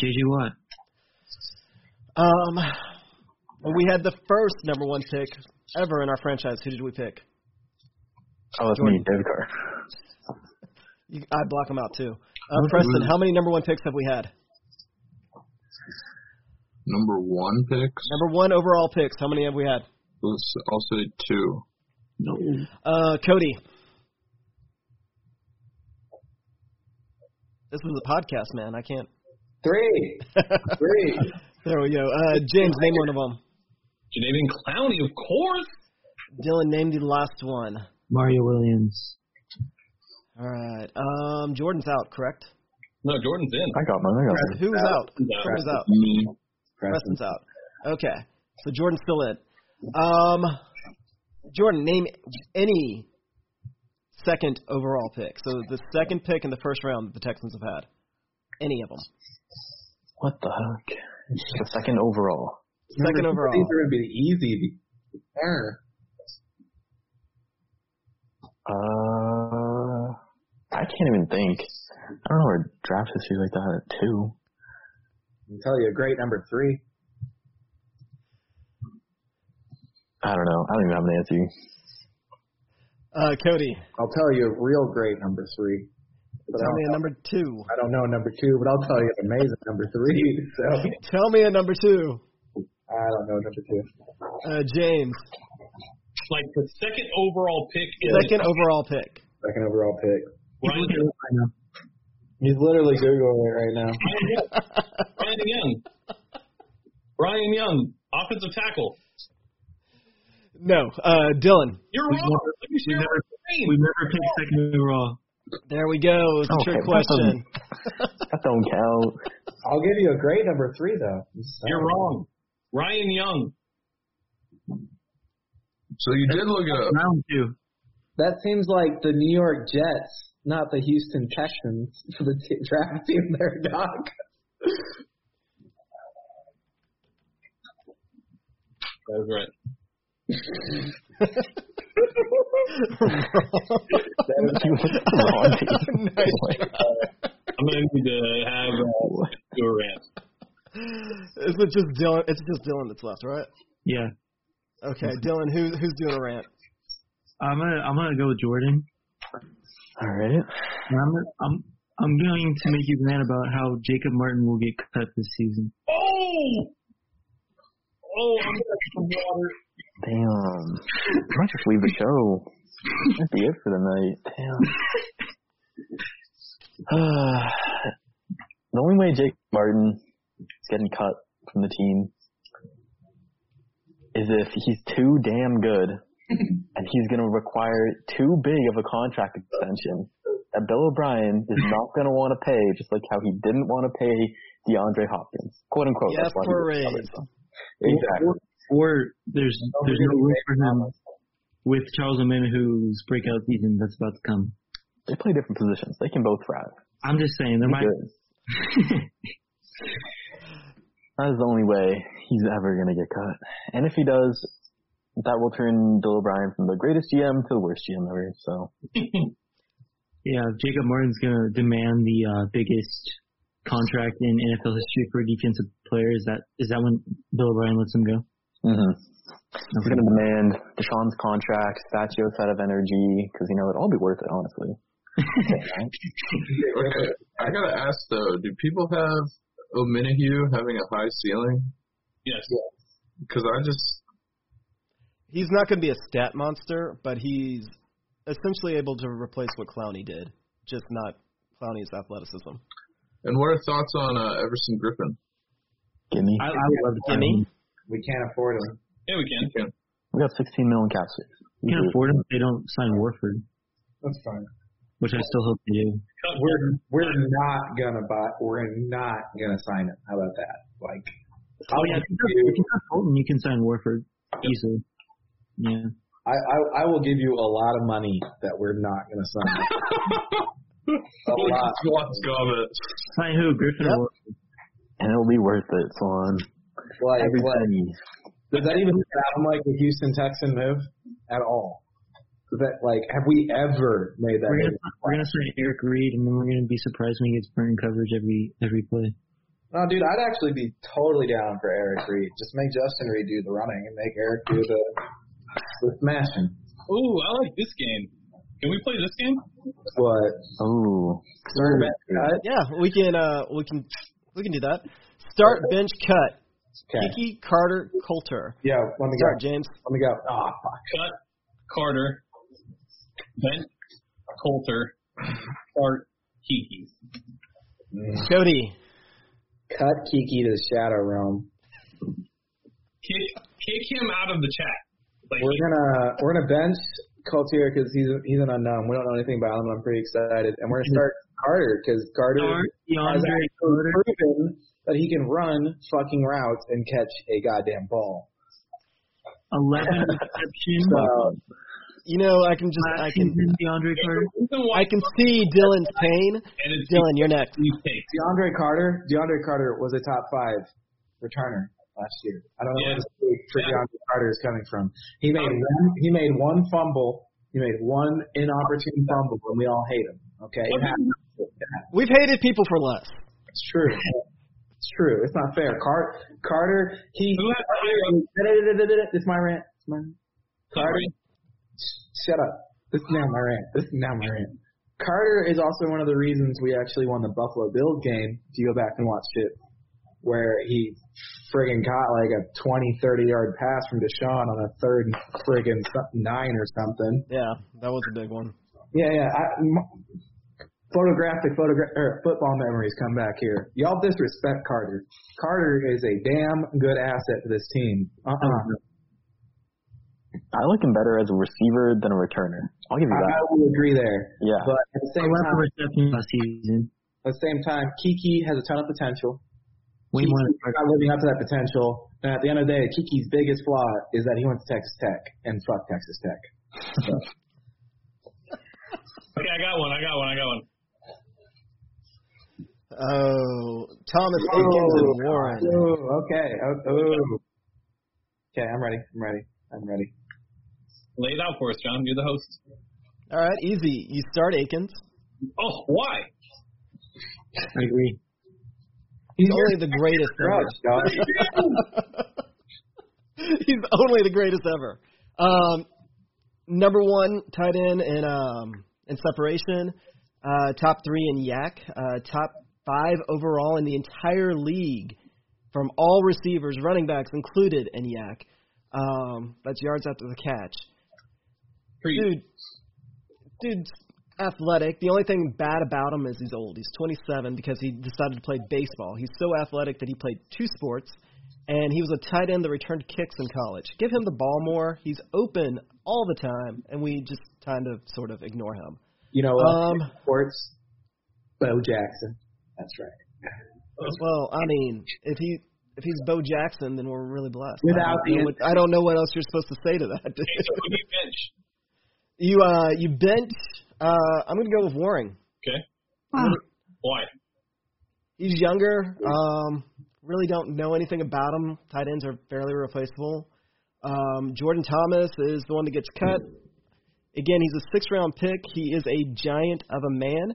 J.J. Watt. We had the first number 1 pick ever in our franchise. Who did we pick? Oh, it's Jordan. Me, David Carr. I block him out, too. Preston, how many number one picks have we had? Number one picks? Number one overall picks. How many have we had? I'll say two. No. Cody. This is a podcast, man. I can't. Three. There we go. James, name one of them. Jadeveon Clowney, of course. Dylan, name the last one. Mario Williams. All right. Jordan's out, correct? No, Jordan's in. I got mine. Who's out? Who's out? Me. Preston's out. Okay. So Jordan's still in. Jordan, name any second overall pick. So the second pick in the first round that the Texans have had. Any of them. What the heck? The second overall. Second overall. These are going to be easy. I can't even think. I don't know where draft history like that at two. I can tell you a great number three. I don't know. I don't even have an answer. Cody. I'll tell you a real great number three. Tell me a number two. I don't know number two, but I'll tell you an amazing number three. So. Tell me a number two. I don't know number two. James. Like the second overall pick. Second overall pick. Ryan Young. He's literally Googling it right now. Brian Young, offensive tackle. No, Dylan. You're wrong. We never picked second overall. There we go. It's a trick question. That don't count. I'll give you a great number three, though. You're wrong. Ryan Young. So you did look it up. Round two. That seems like the New York Jets, not the Houston Texans, for the draft team there, Doc. That was right. I'm going to need to have do a rant. It's just Dylan that's left, right? Yeah. Okay, Dylan, who's doing a rant? I'm gonna go with Jordan. All right. And I'm going to make you mad about how Jacob Martin will get cut this season. Oh, I'm gonna get some water. Damn. I might just leave the show. That'd be it for the night. Damn. The only way Jake Martin is getting cut from the team is if he's too damn good and he's going to require too big of a contract extension that Bill O'Brien is not going to want to pay, just like how he didn't want to pay DeAndre Hopkins. Quote, unquote. Yes, that's for a raise. Exactly. Or there's no room for him with Charles Omenihu's breakout season that's about to come. They play different positions. They can both thrive. I'm just saying. That is the only way he's ever going to get cut. And if he does, that will turn Bill O'Brien from the greatest GM to the worst GM ever. So, yeah, Jacob Martin's going to demand the biggest contract in NFL history for a defensive player. Is that when Bill O'Brien lets him go? Mm-hmm. He's going to demand Deshaun's contract, Satio's out of NRG, because, it'd all be worth it, honestly. Okay, I got to ask, though, do people have Omenihu having a high ceiling? Yes. Because he's not going to be a stat monster, but he's essentially able to replace what Clowney did, just not Clowney's athleticism. And what are thoughts on Everson Griffin? Gimme. I love Gimme. We can't afford him. Yeah, we can. We got $16 million cap space. We can't afford him if they don't sign Warford. That's fine. Which I still hope they do. We're not gonna sign him. How about that? Like, if you have Bolton, you can sign Warford easily. Yeah. I will give you a lot of money that we're not gonna sign him. A lot. Sign who? Griffin or Warford? And it'll be worth it, Swan. Does that even sound like a Houston Texan move at all? Have we ever made that? We're gonna sign Eric Reed, and then we're gonna be surprised when he gets burn coverage every play. No, dude, I'd actually be totally down for Eric Reed. Just make Justin Reed do the running, and make Eric do the smashing. Ooh, I like this game. Can we play this game? What? Oh. Yeah, we can do that. Start, bench, cut. Okay. Kiki, Carter, Coulter. Yeah, let me go. Start, James. Let me go. Ah, oh, fuck. Cut, Carter, bench, Coulter, start, Kiki. Cody. Cut Kiki to the Shadow Realm. Kick him out of the chat. Like, we're gonna bench Coulter because he's an unknown. We don't know anything about him. I'm pretty excited, and we're gonna start Carter because Carter has proven that he can run fucking routes and catch a goddamn ball. 11 receptions. So, you know, I can see Dylan's pain. Dylan, you're next. DeAndre Carter was a top 5 returner last year. I don't know where the big for DeAndre Carter is coming from. He made one fumble. He made one inopportune fumble, and we all hate him. Okay, we've hated people for less. It's true. It's true. It's not fair. Carter. It's my rant. It's my rant. Carter. Shut up. This is now my rant. Carter is also one of the reasons we actually won the Buffalo Bills game. If you go back and watch it, where he friggin' got like a 20, 30-yard pass from Deshaun on a third friggin' 9 or something. Yeah, that was a big one. Yeah. Football memories come back here. Y'all disrespect Carter. Carter is a damn good asset to this team. I like him better as a receiver than a returner. I'll give you that. I will agree there. Yeah. But at the same time, Kiki has a ton of potential. He's not living up to that potential. And at the end of the day, Kiki's biggest flaw is that he went to Texas Tech, and fuck Texas Tech. So. Okay, I got one. Oh, Thomas Higgins and Warren. Oh, okay. Okay, I'm ready. Lay it out for us, John. You're the host. All right, easy. You start Akins. Oh, why? I agree. He's only the greatest ever. He's only the greatest ever. Number 1 tight end in separation. Top 3 in yak. Top 5 overall in the entire league from all receivers, running backs included in yak. That's yards after the catch. Dude's athletic. The only thing bad about him is he's old. He's 27 because he decided to play baseball. He's so athletic that he played 2 sports, and he was a tight end that returned kicks in college. Give him the ball more. He's open all the time, and we just kind of sort of ignore him. You know what? Sports, Bo Jackson. That's right. Well, I mean, if he's Bo Jackson, then we're really blessed. I don't know what else you're supposed to say to that. Dude. Hey, so who do you bench? You bench. I'm gonna go with Waring. Okay. Why? He's younger. Really don't know anything about him. Tight ends are fairly replaceable. Jordan Thomas is the one that gets cut. Again, he's a 6th-round pick. He is a giant of a man.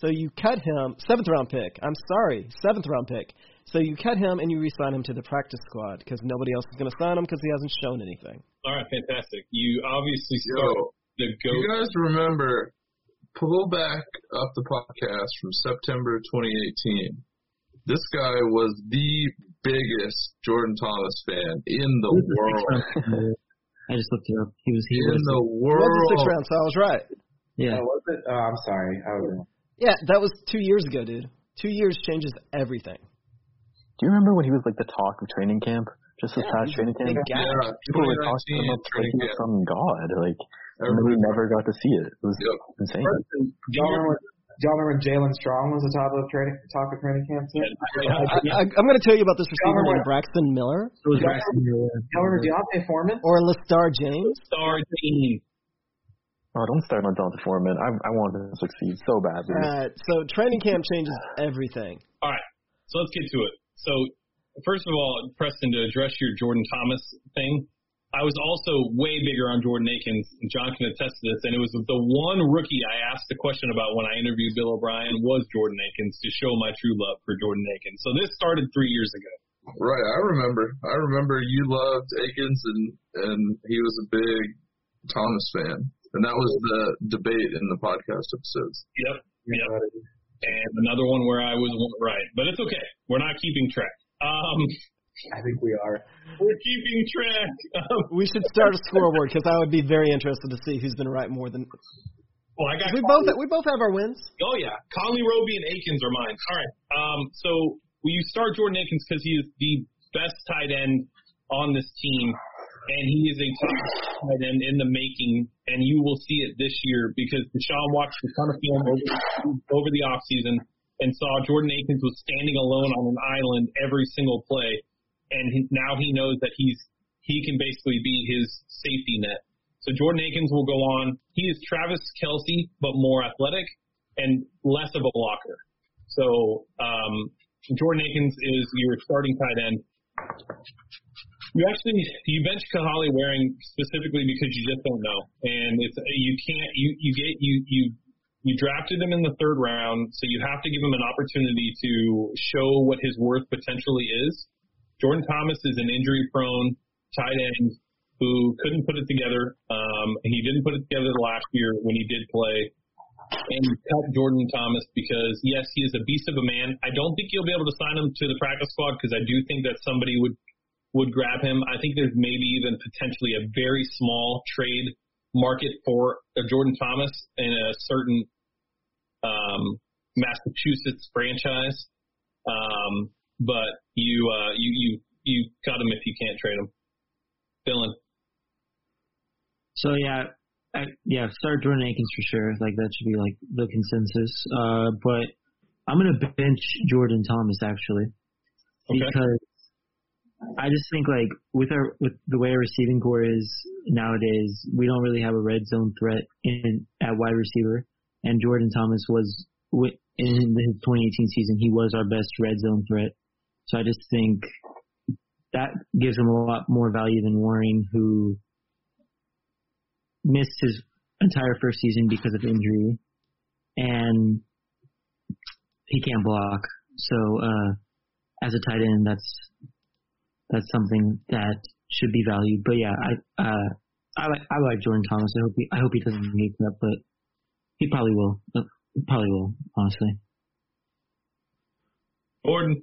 So you cut him. 7th-round pick. I'm sorry, 7th-round pick. So you cut him and you re-sign him to the practice squad because nobody else is going to sign him because he hasn't shown anything. All right, fantastic. You obviously start the GOAT. You guys remember, pull back up the podcast from September of 2018. This guy was the biggest Jordan Thomas fan in the world. I just looked it up. He was in the world. It was a 6th round, so I was right. Yeah. Oh, was it? Oh, I'm sorry. Yeah, that was 2 years ago, dude. 2 years changes everything. Do you remember when he was like the talk of training camp? Just this past training camp? Yeah, people were talking about training camp. Some god. Like, we never got to see it. It was insane. Y'all remember when Jalen Strong was the talk of training camp? Too? I'm going to tell you about this receiver named Braxton Miller. Y'all remember Deontay Foreman? Or Lestar James? Lestar James. Oh, don't start on Deontay Foreman. I want him to succeed so badly. So training camp changes everything. All right, so let's get to it. So, first of all, Preston, to address your Jordan Thomas thing, I was also way bigger on Jordan Akins. John can attest to this, and it was the one rookie I asked the question about when I interviewed Bill O'Brien was Jordan Akins to show my true love for Jordan Akins. So this started 3 years ago. Right, I remember you loved Akins, and he was a big Thomas fan. And that was the debate in the podcast episodes. Yep. And another one where I was right. But it's okay. We're not keeping track. I think we are. We're keeping track. We should start a scoreboard because I would be very interested to see who's been right more than. Well, I got. We both have our wins. Oh yeah, Conley, Roby, and Akins are mine. All right. So will you start Jordan Akins because he is the best tight end on this team, and he is a top tight end in the making, and you will see it this year because Deshaun watched a ton of film over the offseason and saw Jordan Akins was standing alone on an island every single play. And now he knows that he can basically be his safety net. So Jordan Akins will go on. He is Travis Kelce, but more athletic and less of a blocker. So Jordan Akins is your starting tight end. You bench Kahale Waring specifically because you just don't know, and you drafted him in the third round, so you have to give him an opportunity to show what his worth potentially is. Jordan Thomas is an injury-prone tight end who couldn't put it together. He didn't put it together last year when he did play. And you cut Jordan Thomas because, yes, he is a beast of a man. I don't think you'll be able to sign him to the practice squad because I do think that somebody would grab him. I think there's maybe even potentially a very small trade market for a Jordan Thomas in a certain Massachusetts franchise. But you cut him if you can't trade him. Dylan. So, start Jordan Akins for sure. Like, that should be, like, the consensus. But I'm going to bench Jordan Thomas, actually. Okay. Because I just think, like, with the way our receiving core is nowadays, we don't really have a red zone threat at wide receiver. And Jordan Thomas was, in his 2018 season, he was our best red zone threat. So I just think that gives him a lot more value than Waring, who missed his entire first season because of injury, and he can't block. So as a tight end, that's something that should be valued. But yeah, I like Jordan Thomas. I hope he doesn't make that, but he probably will. Honestly. Jordan.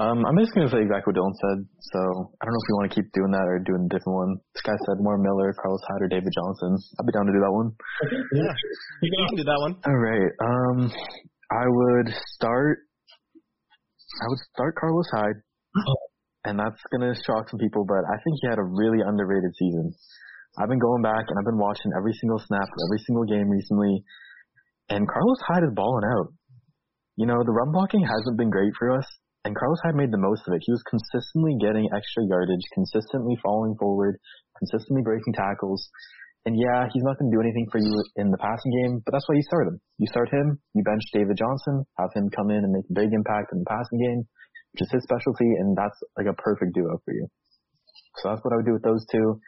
I'm just going to say exactly what Dylan said, so I don't know if we want to keep doing that or doing a different one. This guy said More Miller, Carlos Hyde, or David Johnson. I'd be down to do that one. Yeah, you can do that one. All right. I would start Carlos Hyde, and that's going to shock some people, but I think he had a really underrated season. I've been going back, and I've been watching every single snap of every single game recently, and Carlos Hyde is balling out. You know, the run blocking hasn't been great for us. And Carlos Hyde made the most of it. He was consistently getting extra yardage, consistently falling forward, consistently breaking tackles. And yeah, he's not going to do anything for you in the passing game, but that's why you start him. You start him, you bench David Johnson, have him come in and make a big impact in the passing game, which is his specialty, and that's like a perfect duo for you. So that's what I would do with those two.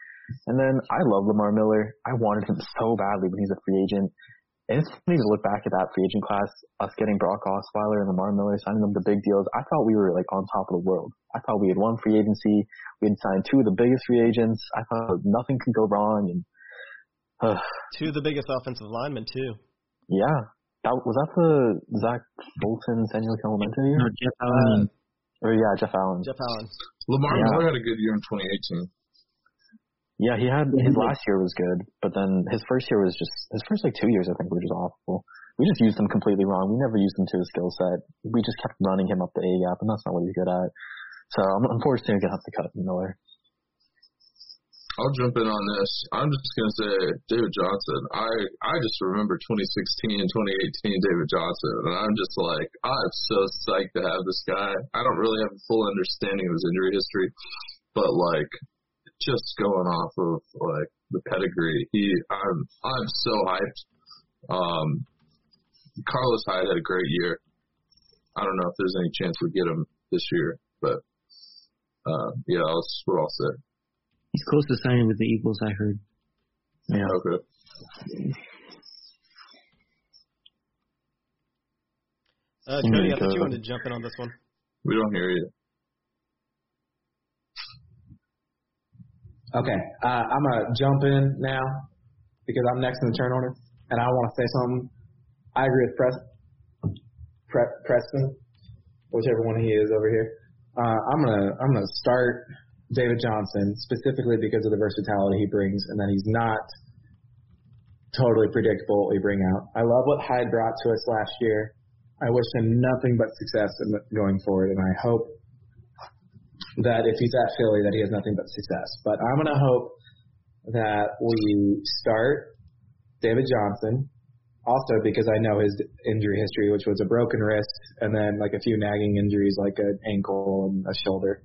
And then I love Lamar Miller. I wanted him so badly when he's a free agent. And it's funny to look back at that free agent class, us getting Brock Osweiler and Lamar Miller, signing them to big deals. I thought we were, like, on top of the world. I thought we had one free agency. We had signed two of the biggest free agents. I thought nothing could go wrong. And two of the biggest offensive linemen, too. Yeah. Was that the Zach Bolton, Samuel Kelman interview? No, Jeff Allen. Jeff Allen. Lamar Miller had a good year in 2018. Yeah, he had his last year was good, but then his first year was just his first 2 years I think were just awful. We just used him completely wrong. We never used him to his skill set. We just kept running him up the A gap, and that's not what he's good at. So unfortunately, we're gonna have to cut Miller. I'll jump in on this. I'm just gonna say David Johnson. I just remember 2016 and 2018 David Johnson, and I'm just like, I'm so psyched to have this guy. I don't really have a full understanding of his injury history, but like. Just going off of like the pedigree, I'm so hyped. Carlos Hyde had a great year. I don't know if there's any chance we get him this year, but that's what I'll say. He's close to signing with the Eagles, I heard. Yeah. Okay. Cody, I thought you wanted to jump in on this one. We don't hear you. Okay, I'm going to jump in now because I'm next in the turn order, and I want to say something. I agree with Preston, whichever one he is over here. I'm gonna start David Johnson specifically because of the versatility he brings, and that he's not totally predictable what we bring out. I love what Hyde brought to us last year. I wish him nothing but success going forward, and I hope that if he's at Philly, that he has nothing but success. But I'm gonna hope that we start David Johnson. Also, because I know his injury history, which was a broken wrist and then like a few nagging injuries like an ankle and a shoulder,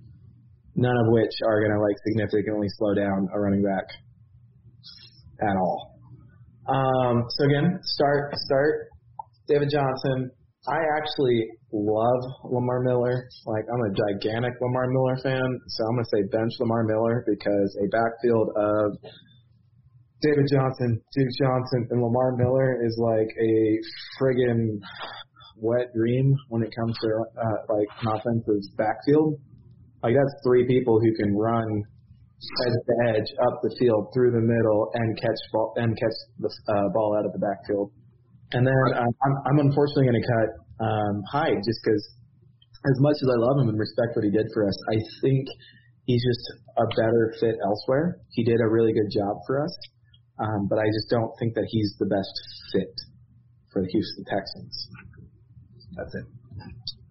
none of which are going to like significantly slow down a running back at all. So again, start David Johnson. I actually love Lamar Miller. Like, I'm a gigantic Lamar Miller fan, so I'm going to say bench Lamar Miller, because a backfield of David Johnson, Duke Johnson, and Lamar Miller is like a friggin' wet dream when it comes to like an offensive backfield. Like, that's three people who can run edge to edge up the field through the middle and catch the ball out of the backfield. And then I'm unfortunately going to cut Hyde, just because as much as I love him and respect what he did for us, I think he's just a better fit elsewhere. He did a really good job for us. But I just don't think that he's the best fit for the Houston Texans. That's it.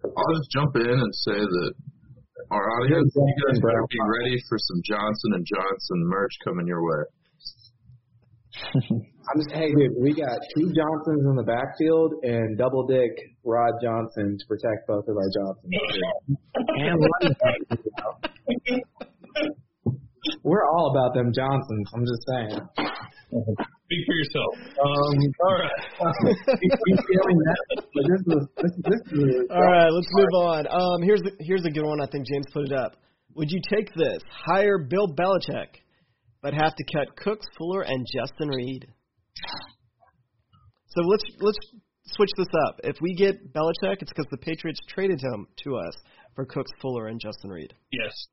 I'll just jump in and say that our audience, you guys better be ready for some Johnson & Johnson merch coming your way. Hey, dude, we got two Johnsons in the backfield and double dick Rod Johnson to protect both of our Johnsons. And we're all about them Johnsons, I'm just saying. Speak for yourself. All right. All right, let's move on. Here's a good one. I think James put it up. Would you take this? Hire Bill Belichick, but have to cut Cooks, Fuller, and Justin Reed. So let's switch this up. If we get Belichick, it's because the Patriots traded him to us for Cooks, Fuller, and Justin Reed. Yes.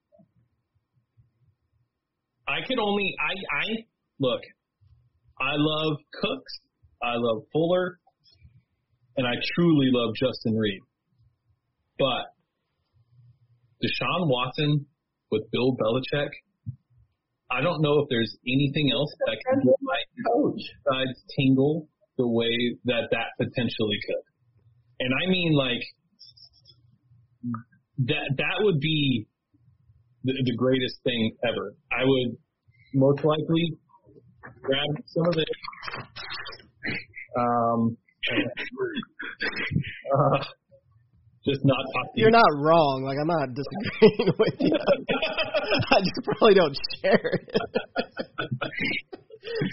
Look, I love Cooks, I love Fuller, and I truly love Justin Reed. But Deshaun Watson with Bill Belichick, I don't know if there's anything else that can do my coach sides tingle the way that potentially could. And I mean, like, that would be the greatest thing ever. I would most likely grab some of it. Just not talking. You're not wrong. Like, I'm not disagreeing with you. I just probably don't share it.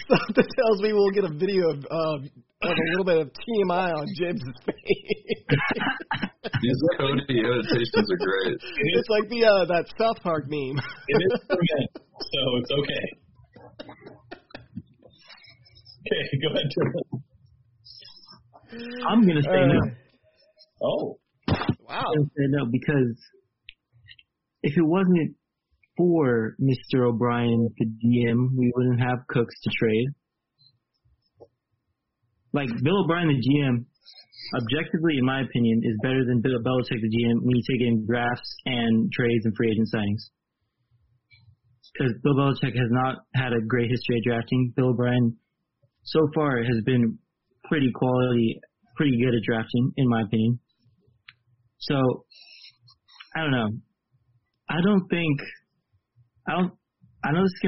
Something tells me we'll get a video of a little bit of TMI on James' face. These code annotations are great. It's like that South Park meme. It is for men, so it's okay. Okay, go ahead, Tim. I'm going to say no. Oh. Wow. I'm going to say no, because if it wasn't for Mr. O'Brien, the GM, we wouldn't have Cooks to trade. Like, Bill O'Brien, the GM, objectively, in my opinion, is better than Bill Belichick, the GM, when you take in drafts and trades and free agent signings. Because Bill Belichick has not had a great history of drafting. Bill O'Brien, so far, it has been pretty good at drafting, in my opinion. So, I don't know. I know this is going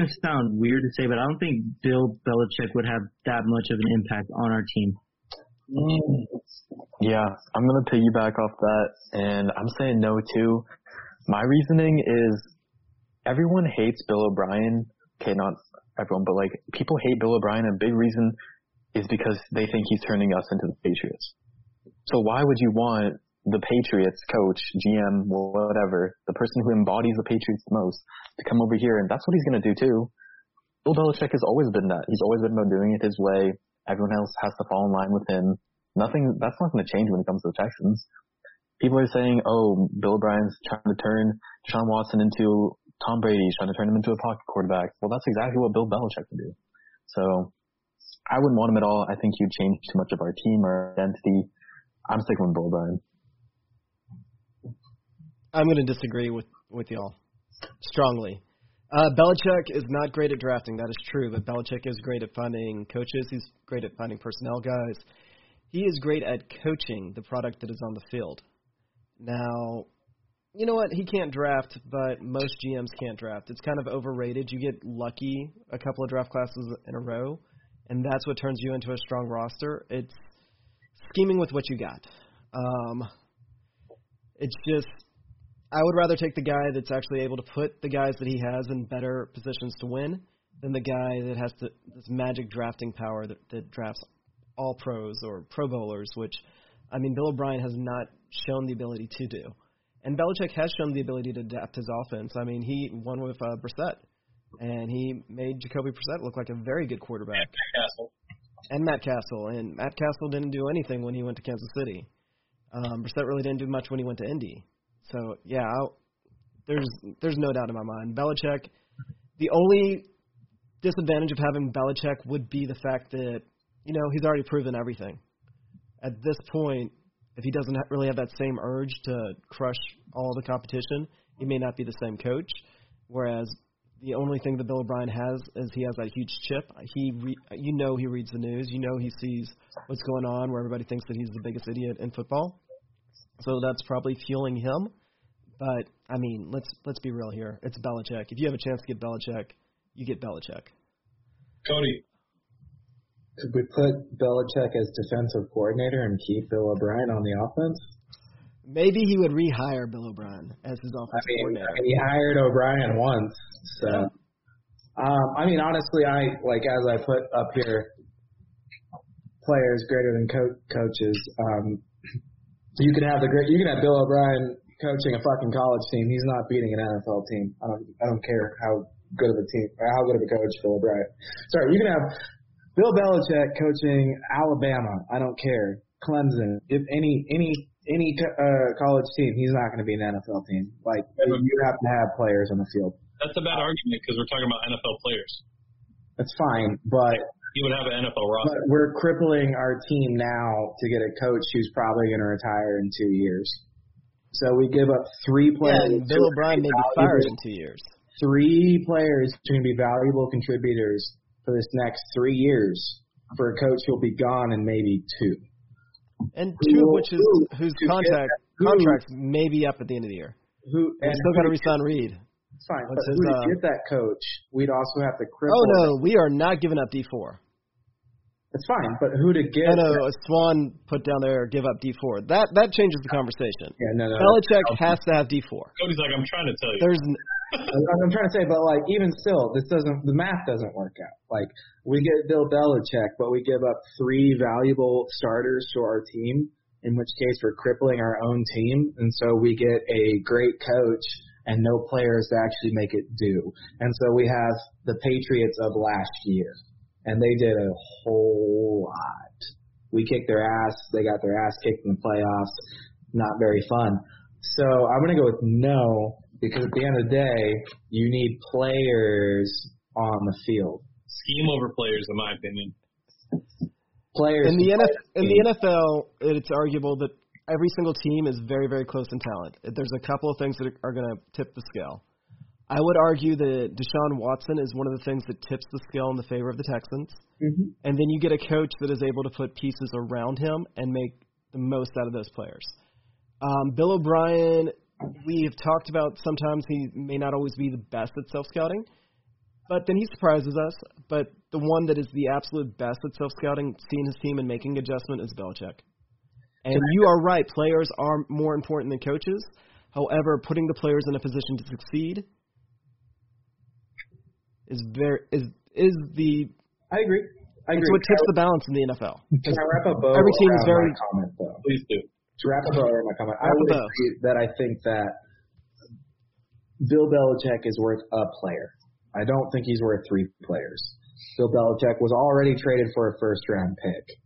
to sound weird to say, but I don't think Bill Belichick would have that much of an impact on our team. Yeah, I'm going to piggyback off that, and I'm saying no, too. My reasoning is everyone hates Bill O'Brien. Okay, not everyone, but, like, people hate Bill O'Brien, and a big reason is because they think he's turning us into the Patriots. So why would you want the Patriots coach, GM, whatever, the person who embodies the Patriots most, to come over here? And that's what he's going to do, too. Bill Belichick has always been that. He's always been about doing it his way. Everyone else has to fall in line with him. That's not going to change when it comes to the Texans. People are saying, oh, Bill O'Brien's trying to turn Deshaun Watson into Tom Brady's, trying to turn him into a pocket quarterback. Well, that's exactly what Bill Belichick would do. So I wouldn't want him at all. I think he'd change too much of our team or identity. I'm sticking with Bill O'Brien. I'm going to disagree with y'all strongly. Belichick is not great at drafting. That is true, but Belichick is great at finding coaches. He's great at finding personnel guys. He is great at coaching the product that is on the field. Now, you know what? He can't draft, but most GMs can't draft. It's kind of overrated. You get lucky a couple of draft classes in a row, and that's what turns you into a strong roster. It's scheming with what you got. It's just I would rather take the guy that's actually able to put the guys that he has in better positions to win than the guy that has this magic drafting power that drafts all pros or pro bowlers, which, I mean, Bill O'Brien has not shown the ability to do. And Belichick has shown the ability to adapt his offense. I mean, he won with Brissett, and he made Jacoby Brissett look like a very good quarterback. And Matt Castle. And Matt Castle didn't do anything when he went to Kansas City. Brissett really didn't do much when he went to Indy. So, yeah, there's no doubt in my mind. Belichick, the only disadvantage of having Belichick would be the fact that, you know, he's already proven everything. At this point, if he doesn't really have that same urge to crush all the competition, he may not be the same coach. Whereas the only thing that Bill O'Brien has is he has that huge chip. You know he reads the news. You know he sees what's going on where everybody thinks that he's the biggest idiot in football. So that's probably fueling him. But, I mean, let's be real here. It's Belichick. If you have a chance to get Belichick, you get Belichick. Cody. Could we put Belichick as defensive coordinator and keep Bill O'Brien on the offense? Maybe he would rehire Bill O'Brien as his offensive coordinator. I mean, he hired O'Brien once. So, I mean, honestly, as I put up here, players greater than coaches. You can have Bill O'Brien coaching a fucking college team. He's not beating an NFL team. I don't care how good of a team or how good of a coach Bill O'Brien. Sorry, you can have Bill Belichick coaching Alabama. I don't care. Clemson. If any college team, he's not going to be an NFL team. Like, you have to have players on the field. That's a bad argument because we're talking about NFL players. That's fine, but you would have an NFL roster. But we're crippling our team now to get a coach who's probably going to retire in 2 years. So we give up three players. Yeah, Bill O'Brien may be fired in 2 years. 3 players who can be valuable contributors for this next 3 years for a coach who'll be gone in maybe 2. And 2, which is whose contracts may be up at the end of the year. We're still going to re-sign Reed. It's fine. But who to get that coach, we'd also have to cripple. Oh, no, we are not giving up D4. It's fine, but who to get? No, Swan put down there, give up D4. That changes the conversation. Yeah, no. Belichick has to have D4. Cody's like, I'm trying to tell you. I'm trying to say, but, like, even still, the math doesn't work out. Like, we get Bill Belichick, but we give up 3 valuable starters to our team, in which case we're crippling our own team, and so we get a great coach and no players to actually make it do. And so we have the Patriots of last year, and they did a whole lot. We kicked their ass. They got their ass kicked in the playoffs. Not very fun. So I'm going to go with no. Because at the end of the day, you need players on the field. Scheme over players, in my opinion. Players in the NFL, it's arguable that every single team is very, very close in talent. There's a couple of things that are going to tip the scale. I would argue that Deshaun Watson is one of the things that tips the scale in the favor of the Texans. Mm-hmm. And then you get a coach that is able to put pieces around him and make the most out of those players. Bill O'Brien, we have talked about sometimes he may not always be the best at self-scouting, but then he surprises us. But the one that is the absolute best at self-scouting, seeing his team and making adjustment, is Belichick. And you are right. Players are more important than coaches. However, putting the players in a position to succeed is the – I agree. It's what tips the balance in the NFL. Can I wrap up every team is very – comment, though? Please do. To wrap up my comment, I would agree that I think that Bill Belichick is worth a player. I don't think he's worth 3 players. Bill Belichick was already traded for a first-round pick.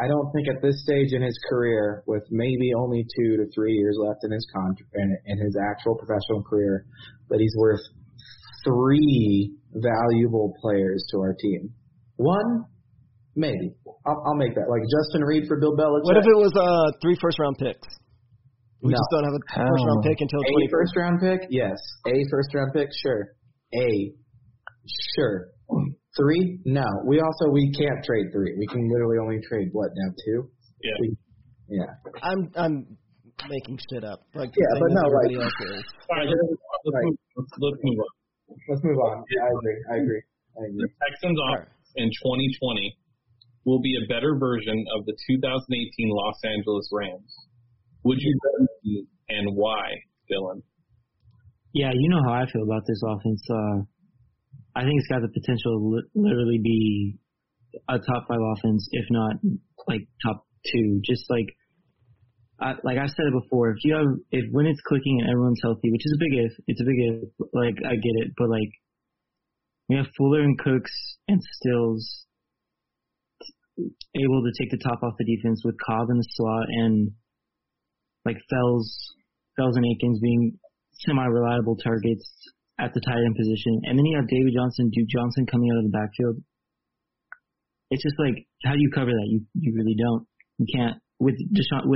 I don't think at this stage in his career, with maybe only 2 to 3 years left in his in his actual professional career, that he's worth 3 valuable players to our team. One, Maybe. I'll make that. Like Justin Reed for Bill Belichick. What if it was 3 first-round picks? We just don't have a first-round pick until 20. A first-round pick? Yes. A first-round pick? Sure. A. Sure. 3? No. We can't trade 3. We can literally only trade, what, now 2? Yeah. I'm making shit up. Let's move on. Let's move on. Yeah, I agree. The Texans in 2020 will be a better version of the 2018 Los Angeles Rams. Would you bet and why, Dylan? Yeah, you know how I feel about this offense. I think it's got the potential to literally be a top 5 offense, if not like top 2. Just like I said it before, if when it's clicking and everyone's healthy, which is a big if, like I get it, but like we have Fuller and Cooks and Stills able to take the top off the defense with Cobb in the slot and like Fells and Akins being semi-reliable targets at the tight end position. And then you have Duke Johnson coming out of the backfield. It's just like, how do you cover that? You really don't. You can't. With Deshaun,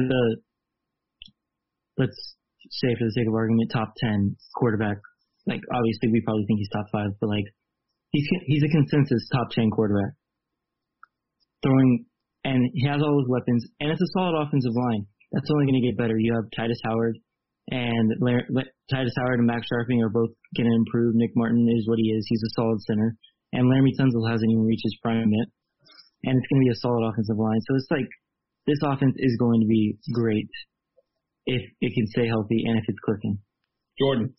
let's say for the sake of argument, top 10 quarterback. Like, obviously we probably think he's top 5, but like he's a consensus top 10 quarterback. And he has all his weapons, and it's a solid offensive line. That's only going to get better. You have Titus Howard and Max Sharping are both going to improve. Nick Martin is what he is. He's a solid center. And Laramie Tunsil hasn't even reached his prime yet. And it's going to be a solid offensive line. So it's like this offense is going to be great if it can stay healthy and if it's clicking. Jordan.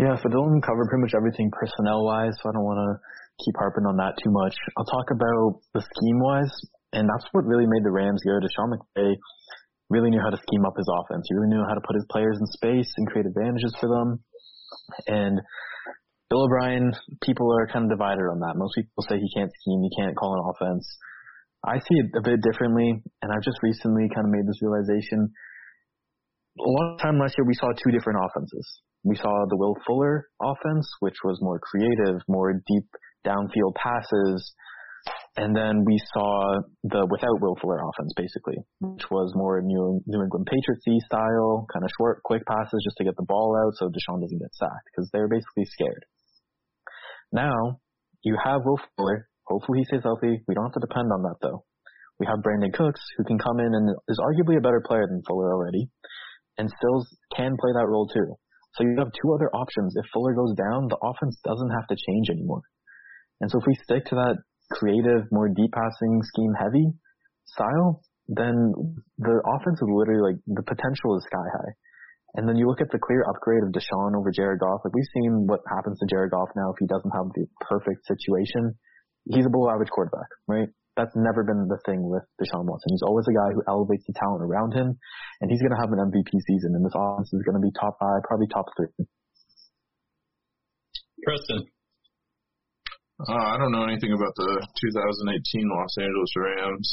Yeah, so Dylan covered pretty much everything personnel-wise, so I don't want to keep harping on that too much. I'll talk about the scheme-wise, and that's what really made the Rams go to Sean McVay. Really knew how to scheme up his offense. He really knew how to put his players in space and create advantages for them. And Bill O'Brien, people are kind of divided on that. Most people say he can't scheme, he can't call an offense. I see it a bit differently, and I've just recently kind of made this realization. A lot of time last year, we saw 2 different offenses. We saw the Will Fuller offense, which was more creative, more deep downfield passes. And then we saw the without Will Fuller offense, basically, which was more New England Patriots-y style, kind of short, quick passes just to get the ball out so Deshaun doesn't get sacked, because they were basically scared. Now, you have Will Fuller. Hopefully he stays healthy. We don't have to depend on that, though. We have Brandon Cooks, who can come in and is arguably a better player than Fuller already, and Stills can play that role, too. So you have 2 other options. If Fuller goes down, the offense doesn't have to change anymore. And so if we stick to that creative, more deep passing, scheme heavy style, then the offense is literally like the potential is sky high. And then you look at the clear upgrade of Deshaun over Jared Goff. Like we've seen what happens to Jared Goff now if he doesn't have the perfect situation. He's a below average quarterback, right? That's never been the thing with Deshaun Watson. He's always a guy who elevates the talent around him, and he's going to have an MVP season, and this offense is going to be top 5, probably top 3. Preston. I don't know anything about the 2018 Los Angeles Rams,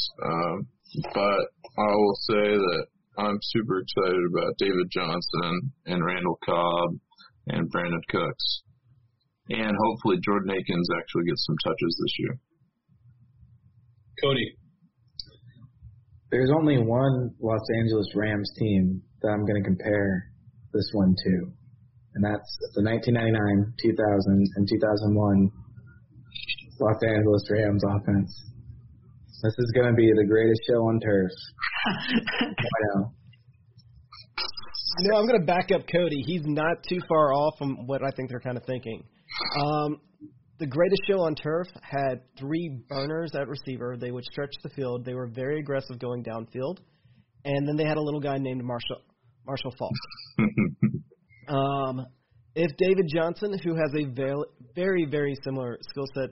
but I will say that I'm super excited about David Johnson and Randall Cobb and Brandon Cooks. And hopefully Jordan Akins actually gets some touches this year. Cody. There's only one Los Angeles Rams team that I'm going to compare this one to, and that's the 1999, 2000, and 2001 Los Angeles Rams offense. This is going to be the greatest show on turf. No, I'm going to back up Cody. He's not too far off from what I think they're kind of thinking. The greatest show on turf had 3 burners at receiver. They would stretch the field. They were very aggressive going downfield. And then they had a little guy named Marshall Faulk. If David Johnson, who has a very, very similar skill set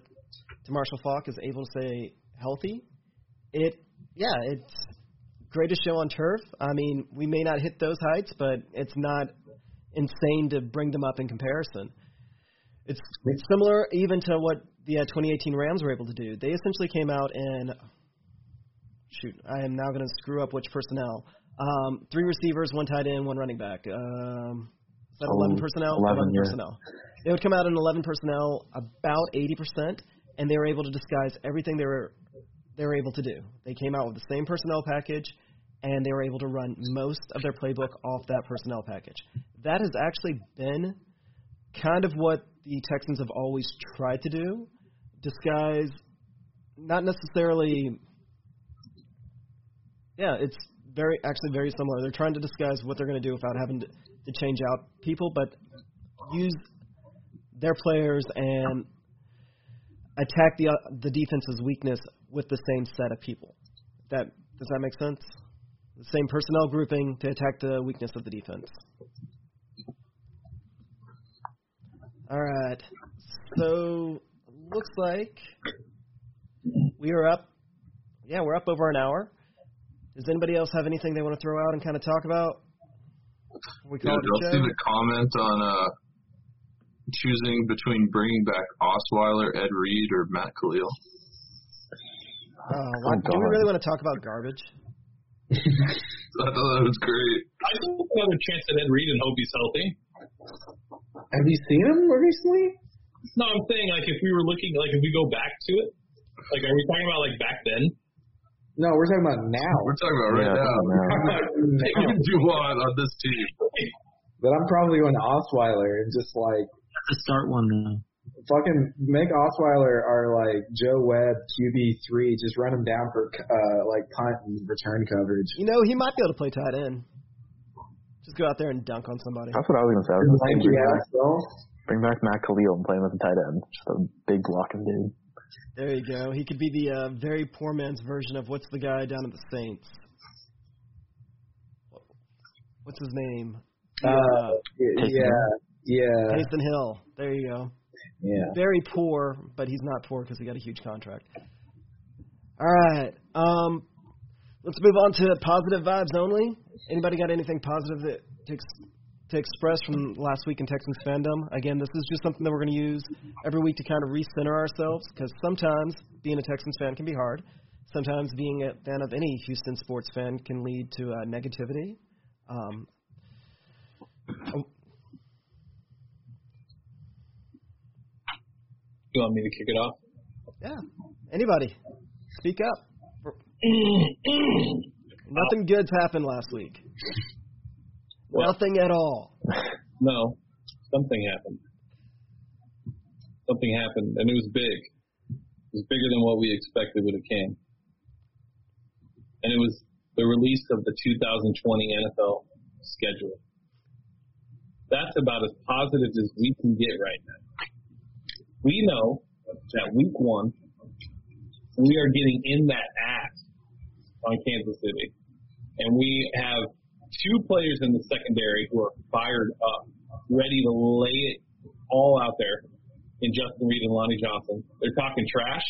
to Marshall Faulk, is able to stay healthy, it's greatest show on turf. I mean, we may not hit those heights, but it's not insane to bring them up in comparison. It's similar even to what the 2018 Rams were able to do. They essentially came out and I am now going to screw up which personnel. 3 receivers, 1 tight end, 1 running back. 11 personnel? 11 personnel. They would come out in 11 personnel, about 80%, and they were able to disguise everything they were they were able to do. They came out with the same personnel package, and they were able to run most of their playbook off that personnel package. That has actually been kind of what the Texans have always tried to do, disguise, not necessarily – yeah, it's very actually very similar. They're trying to disguise what they're going to do without having to change out people, but use their players and attack the defense's weakness with the same set of people. Does that make sense? The same personnel grouping to attack the weakness of the defense. All right. So looks like we are up. Yeah, we're up over an hour. Does anybody else have anything they want to throw out and kind of talk about? I'll see the comment on choosing between bringing back Osweiler, Ed Reed, or Matt Khalil. Do we really want to talk about garbage? I thought that was great. I think we'll have a chance at Ed Reed and hope he's healthy. Have you seen him recently? No, I'm saying, if we were looking, if we go back to it, are we talking about, back then? No, we're talking about now. We're talking about right now. What do you want on this team? But I'm probably going to Osweiler and just, have to start one now. Fucking make Osweiler our, Joe Webb QB3. Just run him down for, punt and return coverage. He might be able to play tight end. Just go out there and dunk on somebody. That's what I was going to say. I was going to bring back Matt Khalil and play him as a tight end. Just a big blocking dude. There you go. He could be the very poor man's version of what's the guy down at the Saints? What's his name? Taysom Hill. There you go. Yeah. Very poor, but he's not poor because he got a huge contract. All right. Let's move on to positive vibes only. Anybody got anything positive to express from last week in Texans fandom? Again, this is just something that we're going to use every week to kind of recenter ourselves, because sometimes being a Texans fan can be hard. Sometimes being a fan of any Houston sports fan can lead to negativity. You want me to kick it off? Yeah. Anybody. Speak up. Nothing good's happened last week. What? Nothing at all. No. Something happened. Something happened, and it was big. It was bigger than what we expected when it came. And it was the release of the 2020 NFL schedule. That's about as positive as we can get right now. We know that week one, we are getting in that ass on Kansas City. And we have two players in the secondary who are fired up, ready to lay it all out there in Justin Reed and Lonnie Johnson. They're talking trash.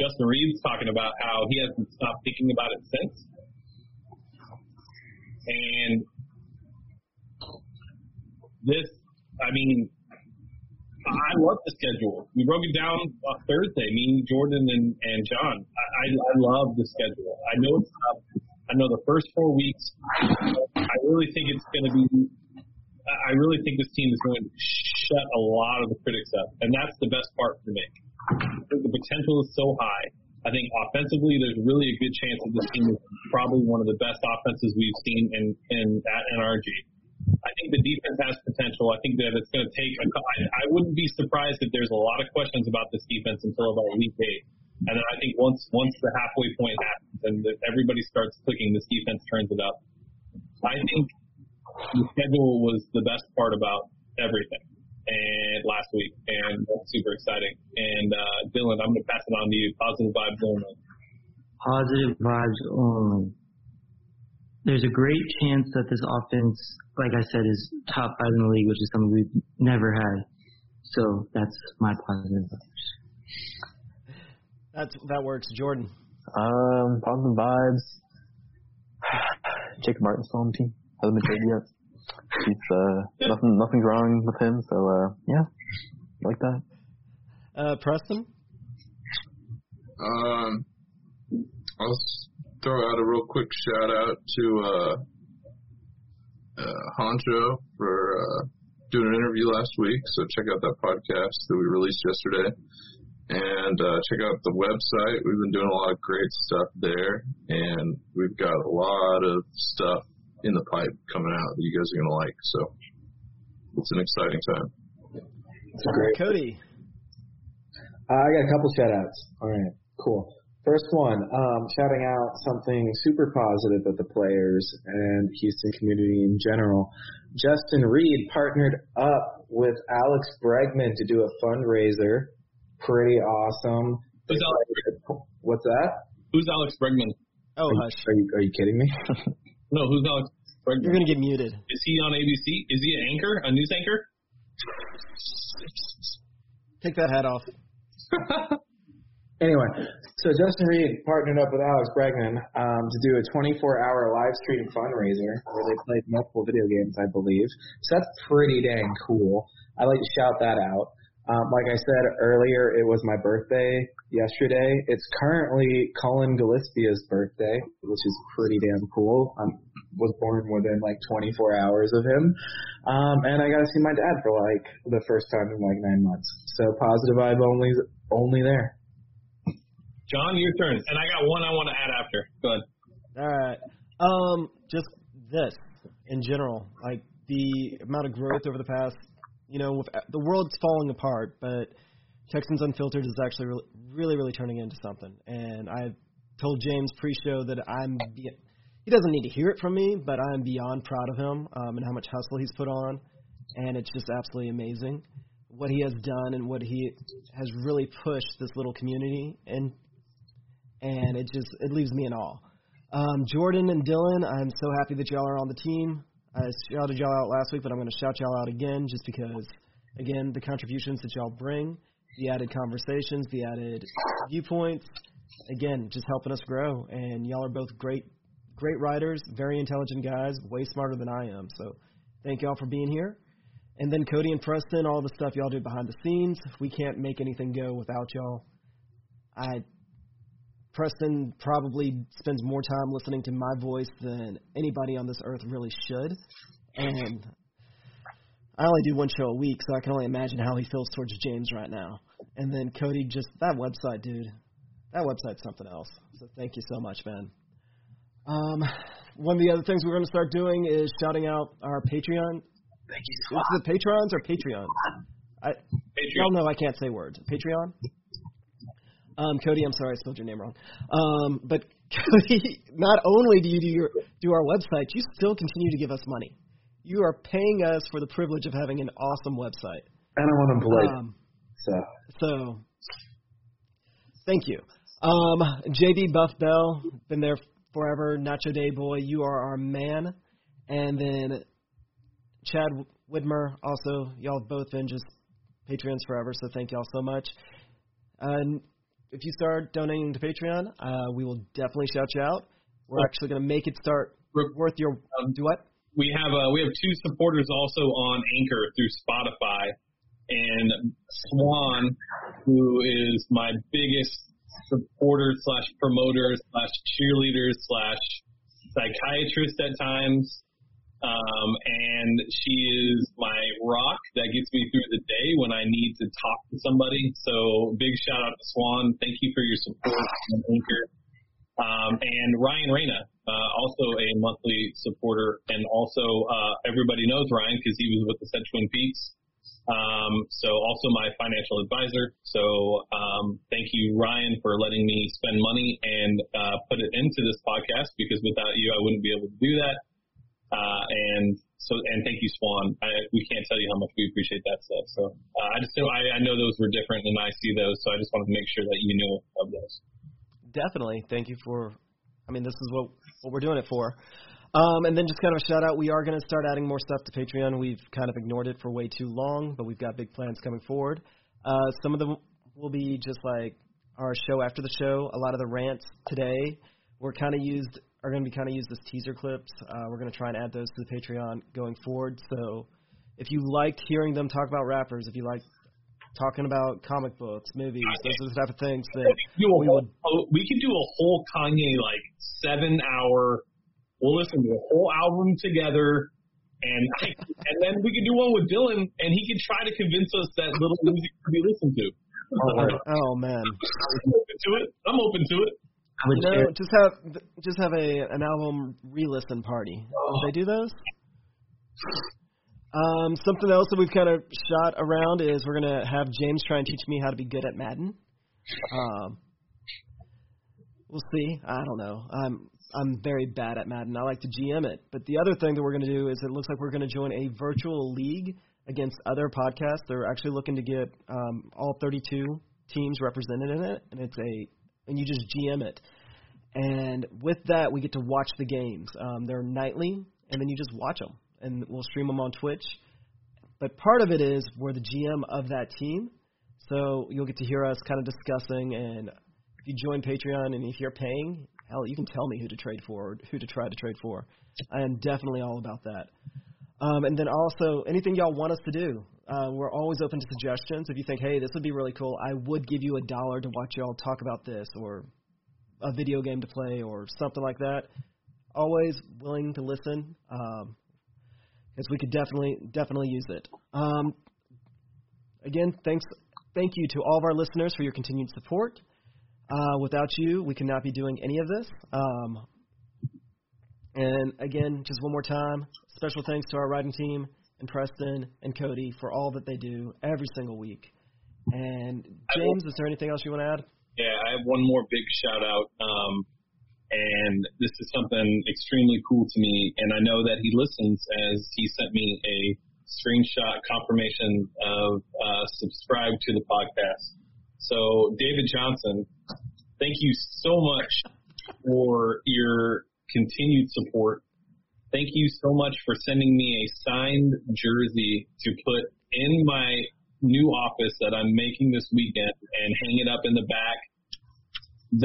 Justin Reed's talking about how he hasn't stopped thinking about it since. And this, I love the schedule. We broke it down on Thursday, me, Jordan, and John. I love the schedule. I know it's tough. I know the first 4 weeks. I really think it's going to be – I really think this team is going to shut a lot of the critics up, and that's the best part for me. I think the potential is so high. I think offensively there's really a good chance that this team is probably one of the best offenses we've seen at NRG. I think the defense has potential. I think that it's going to take I wouldn't be surprised if there's a lot of questions about this defense until about week 8. And then I think once the halfway point happens and everybody starts clicking, this defense turns it up. I think the schedule was the best part about everything and last week, and that's super exciting. And, Dylan, I'm going to pass it on to you. Positive vibes only. Positive vibes only. There's a great chance that this offense, like I said, is top 5 in the league, which is something we've never had. So that's my positive vibes. That works. Jordan. Positive vibes. Jacob Martin's still on the team. Hasn't been traded yet. He's, nothing's wrong with him, so, yeah. Like that. Preston? I'll throw out a real quick shout out to Honcho for doing an interview last week. So check out that podcast that we released yesterday. And check out the website. We've been doing a lot of great stuff there, and we've got a lot of stuff in the pipe coming out that you guys are going to like. So it's an exciting time. Great. Cody. I got a couple shout-outs. All right, cool. First one, shouting out something super positive at the players and Houston community in general. Justin Reed partnered up with Alex Bregman to do a fundraiser. Pretty awesome. Who's Alex? What's that? Who's Alex Bregman? Oh, hush. Are you kidding me? No, who's Alex Bregman? You're going to get muted. Is he on ABC? Is he an anchor? A news anchor? Take that hat off. Anyway, so Justin Reed partnered up with Alex Bregman to do a 24-hour live stream fundraiser where they played multiple video games, I believe. So that's pretty dang cool. I'd like to shout that out. Like I said earlier, it was my birthday yesterday. It's currently Colin Gillespie's birthday, which is pretty damn cool. I was born within like 24 hours of him. And I got to see my dad for like the first time in like 9 months. So positive vibe only there. John, your turn. And I got one I want to add after. Go ahead. All right. Just this in general, like the amount of growth over the past, you know, with the world's falling apart, but Texans Unfiltered is actually really turning into something. And I told James pre-show that he doesn't need to hear it from me, but I'm beyond proud of him and how much hustle he's put on. And it's just absolutely amazing what he has done and what he has really pushed this little community in. And it leaves me in awe. Jordan and Dylan, I'm so happy that y'all are on the team. I shouted y'all out last week, but I'm going to shout y'all out again just because, again, the contributions that y'all bring, the added conversations, the added viewpoints, again, just helping us grow. And y'all are both great writers, very intelligent guys, way smarter than I am. So thank y'all for being here. And then Cody and Preston, all the stuff y'all do behind the scenes. We can't make anything go without y'all. Preston probably spends more time listening to my voice than anybody on this earth really should. And I only do one show a week, so I can only imagine how he feels towards James right now. And then Cody, just that website, dude. That website's something else. So thank you so much, man. One of the other things we're going to start doing is shouting out our Patreon. Thank you, Scott. Is it Patrons or Patreon? Patreon. Y'all know I can't say words. Patreon? Cody, I'm sorry I spelled your name wrong. But Cody, not only do you do our website, you still continue to give us money. You are paying us for the privilege of having an awesome website. And I want to blame. So thank you. JV Buff Bell, been there forever. Nacho Day Boy, you are our man. And then Chad Widmer, also, y'all have both been just Patreons forever, so thank y'all so much. If you start donating to Patreon, we will definitely shout you out. We're actually going to make it start worth your do what? We have two supporters also on Anchor through Spotify, and Swan, who is my biggest supporter / promoter / cheerleader / psychiatrist at times. And she is my rock that gets me through the day when I need to talk to somebody. So big shout out to Swan. Thank you for your support and Anchor. And Ryan Reyna, also a monthly supporter. And also, everybody knows Ryan because he was with us at Twin Peaks. So also my financial advisor. So, thank you, Ryan, for letting me spend money and, put it into this podcast, because without you, I wouldn't be able to do that. And thank you, Swan. We can't tell you how much we appreciate that stuff. So I know those were different, and I see those, so I just wanted to make sure that you knew of those. Definitely. Thank you for – I mean, this is what we're doing it for. And then just kind of a shout-out, we are going to start adding more stuff to Patreon. We've kind of ignored it for way too long, but we've got big plans coming forward. Some of them will be just like our show after the show. A lot of the rants today were are going to be kind of used as teaser clips. We're going to try and add those to the Patreon going forward. So if you liked hearing them talk about rappers, if you liked talking about comic books, movies, those are the type of things that we could do a whole Kanye 7-hour. We'll listen to a whole album together, and then we could do one with Dylan, and he could try to convince us that Lil Uzi could be listened to. Oh man. I'm open to it. Just have an album re-listen party. Oh. Did they do those? Something else that we've kind of shot around is we're going to have James try and teach me how to be good at Madden. We'll see. I don't know. I'm very bad at Madden. I like to GM it. But the other thing that we're going to do is it looks like we're going to join a virtual league against other podcasts. They're actually looking to get all 32 teams represented in it, and you just GM it. And with that, we get to watch the games. They're nightly, and then you just watch them, and we'll stream them on Twitch. But part of it is we're the GM of that team, so you'll get to hear us kind of discussing. And if you join Patreon and if you're paying, hell, you can tell me who to trade for or who to try to trade for. I am definitely all about that. And then also, anything y'all want us to do, we're always open to suggestions. If you think, hey, this would be really cool, I would give you $1 to watch y'all talk about this or a video game to play or something like that. Always willing to listen, because we could definitely use it. Again, thank you to all of our listeners for your continued support. Without you, we could not be doing any of this. And again, just one more time, special thanks to our writing team and Preston and Cody for all that they do every single week. And James, is there anything else you want to add? Yeah, I have one more big shout out. And this is something extremely cool to me. And I know that he listens, as he sent me a screenshot confirmation of subscribe to the podcast. So David Johnson, thank you so much for your continued support. Thank you so much for sending me a signed jersey to put in my new office that I'm making this weekend and hang it up in the back.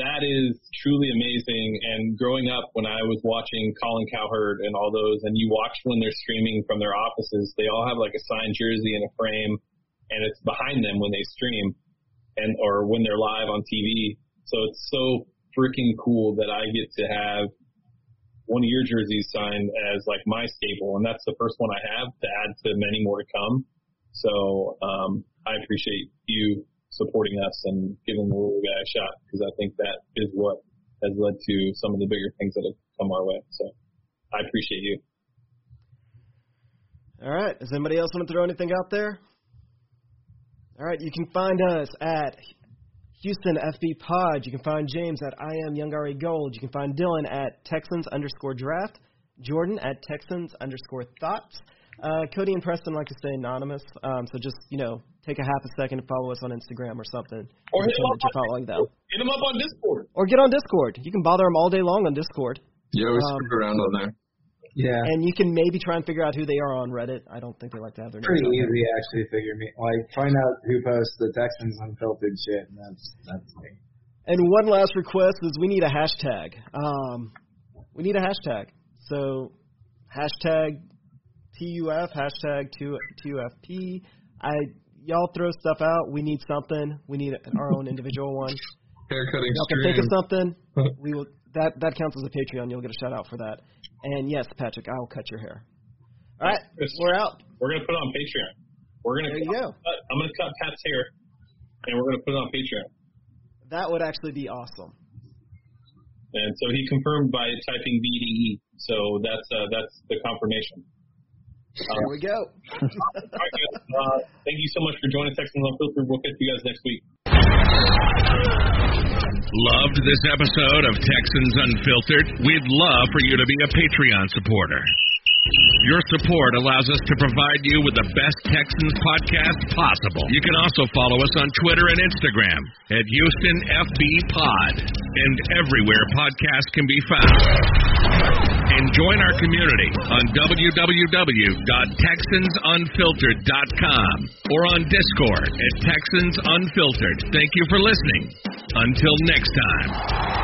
That is truly amazing. And growing up, when I was watching Colin Cowherd and all those, and you watch when they're streaming from their offices, they all have like a signed jersey in a frame, and it's behind them when they stream and or when they're live on TV. So it's so freaking cool that I get to have one of your jerseys signed as like my staple, and that's the first one I have, to add to many more to come. So I appreciate you supporting us and giving the little guy a shot, because I think that is what has led to some of the bigger things that have come our way. So I appreciate you. All right. Does anybody else want to throw anything out there? All right. You can find us at Houston FB Pod. You can find James at I Am Young Ari Gold. You can find Dylan at Texans_Draft. Jordan at Texans_Thoughts. Cody and Preston like to stay anonymous, so just, take a half a second to follow us on Instagram or something. Or hit them up on Discord. Or get on Discord. You can bother them all day long on Discord. Yeah, we stick around on there. Yeah. And you can maybe try and figure out who they are on Reddit. I don't think they like to have their names. Pretty easy, actually, find out who posts the Texans Unfiltered shit, and that's me. And one last request is we need a hashtag. So hashtag TUF, hashtag TUFP. Y'all throw stuff out. We need something. We need our own individual one. Haircutting y'all can think of something. We will. That counts as a Patreon. You'll get a shout out for that. And yes, Patrick, I'll cut your hair. All right, we're out. We're gonna put it on Patreon. I'm gonna cut Pat's hair, and we're gonna put it on Patreon. That would actually be awesome. And so he confirmed by typing BDE. So that's the confirmation. There we go. All right, guys, thank you so much for joining Texans Unfiltered. We'll catch you guys next week. Loved this episode of Texans Unfiltered? We'd love for you to be a Patreon supporter. Your support allows us to provide you with the best Texans podcast possible. You can also follow us on Twitter and Instagram at Houston FB Pod and everywhere podcasts can be found. And join our community on www.texansunfiltered.com or on Discord at Texans Unfiltered. Thank you for listening. Until next time.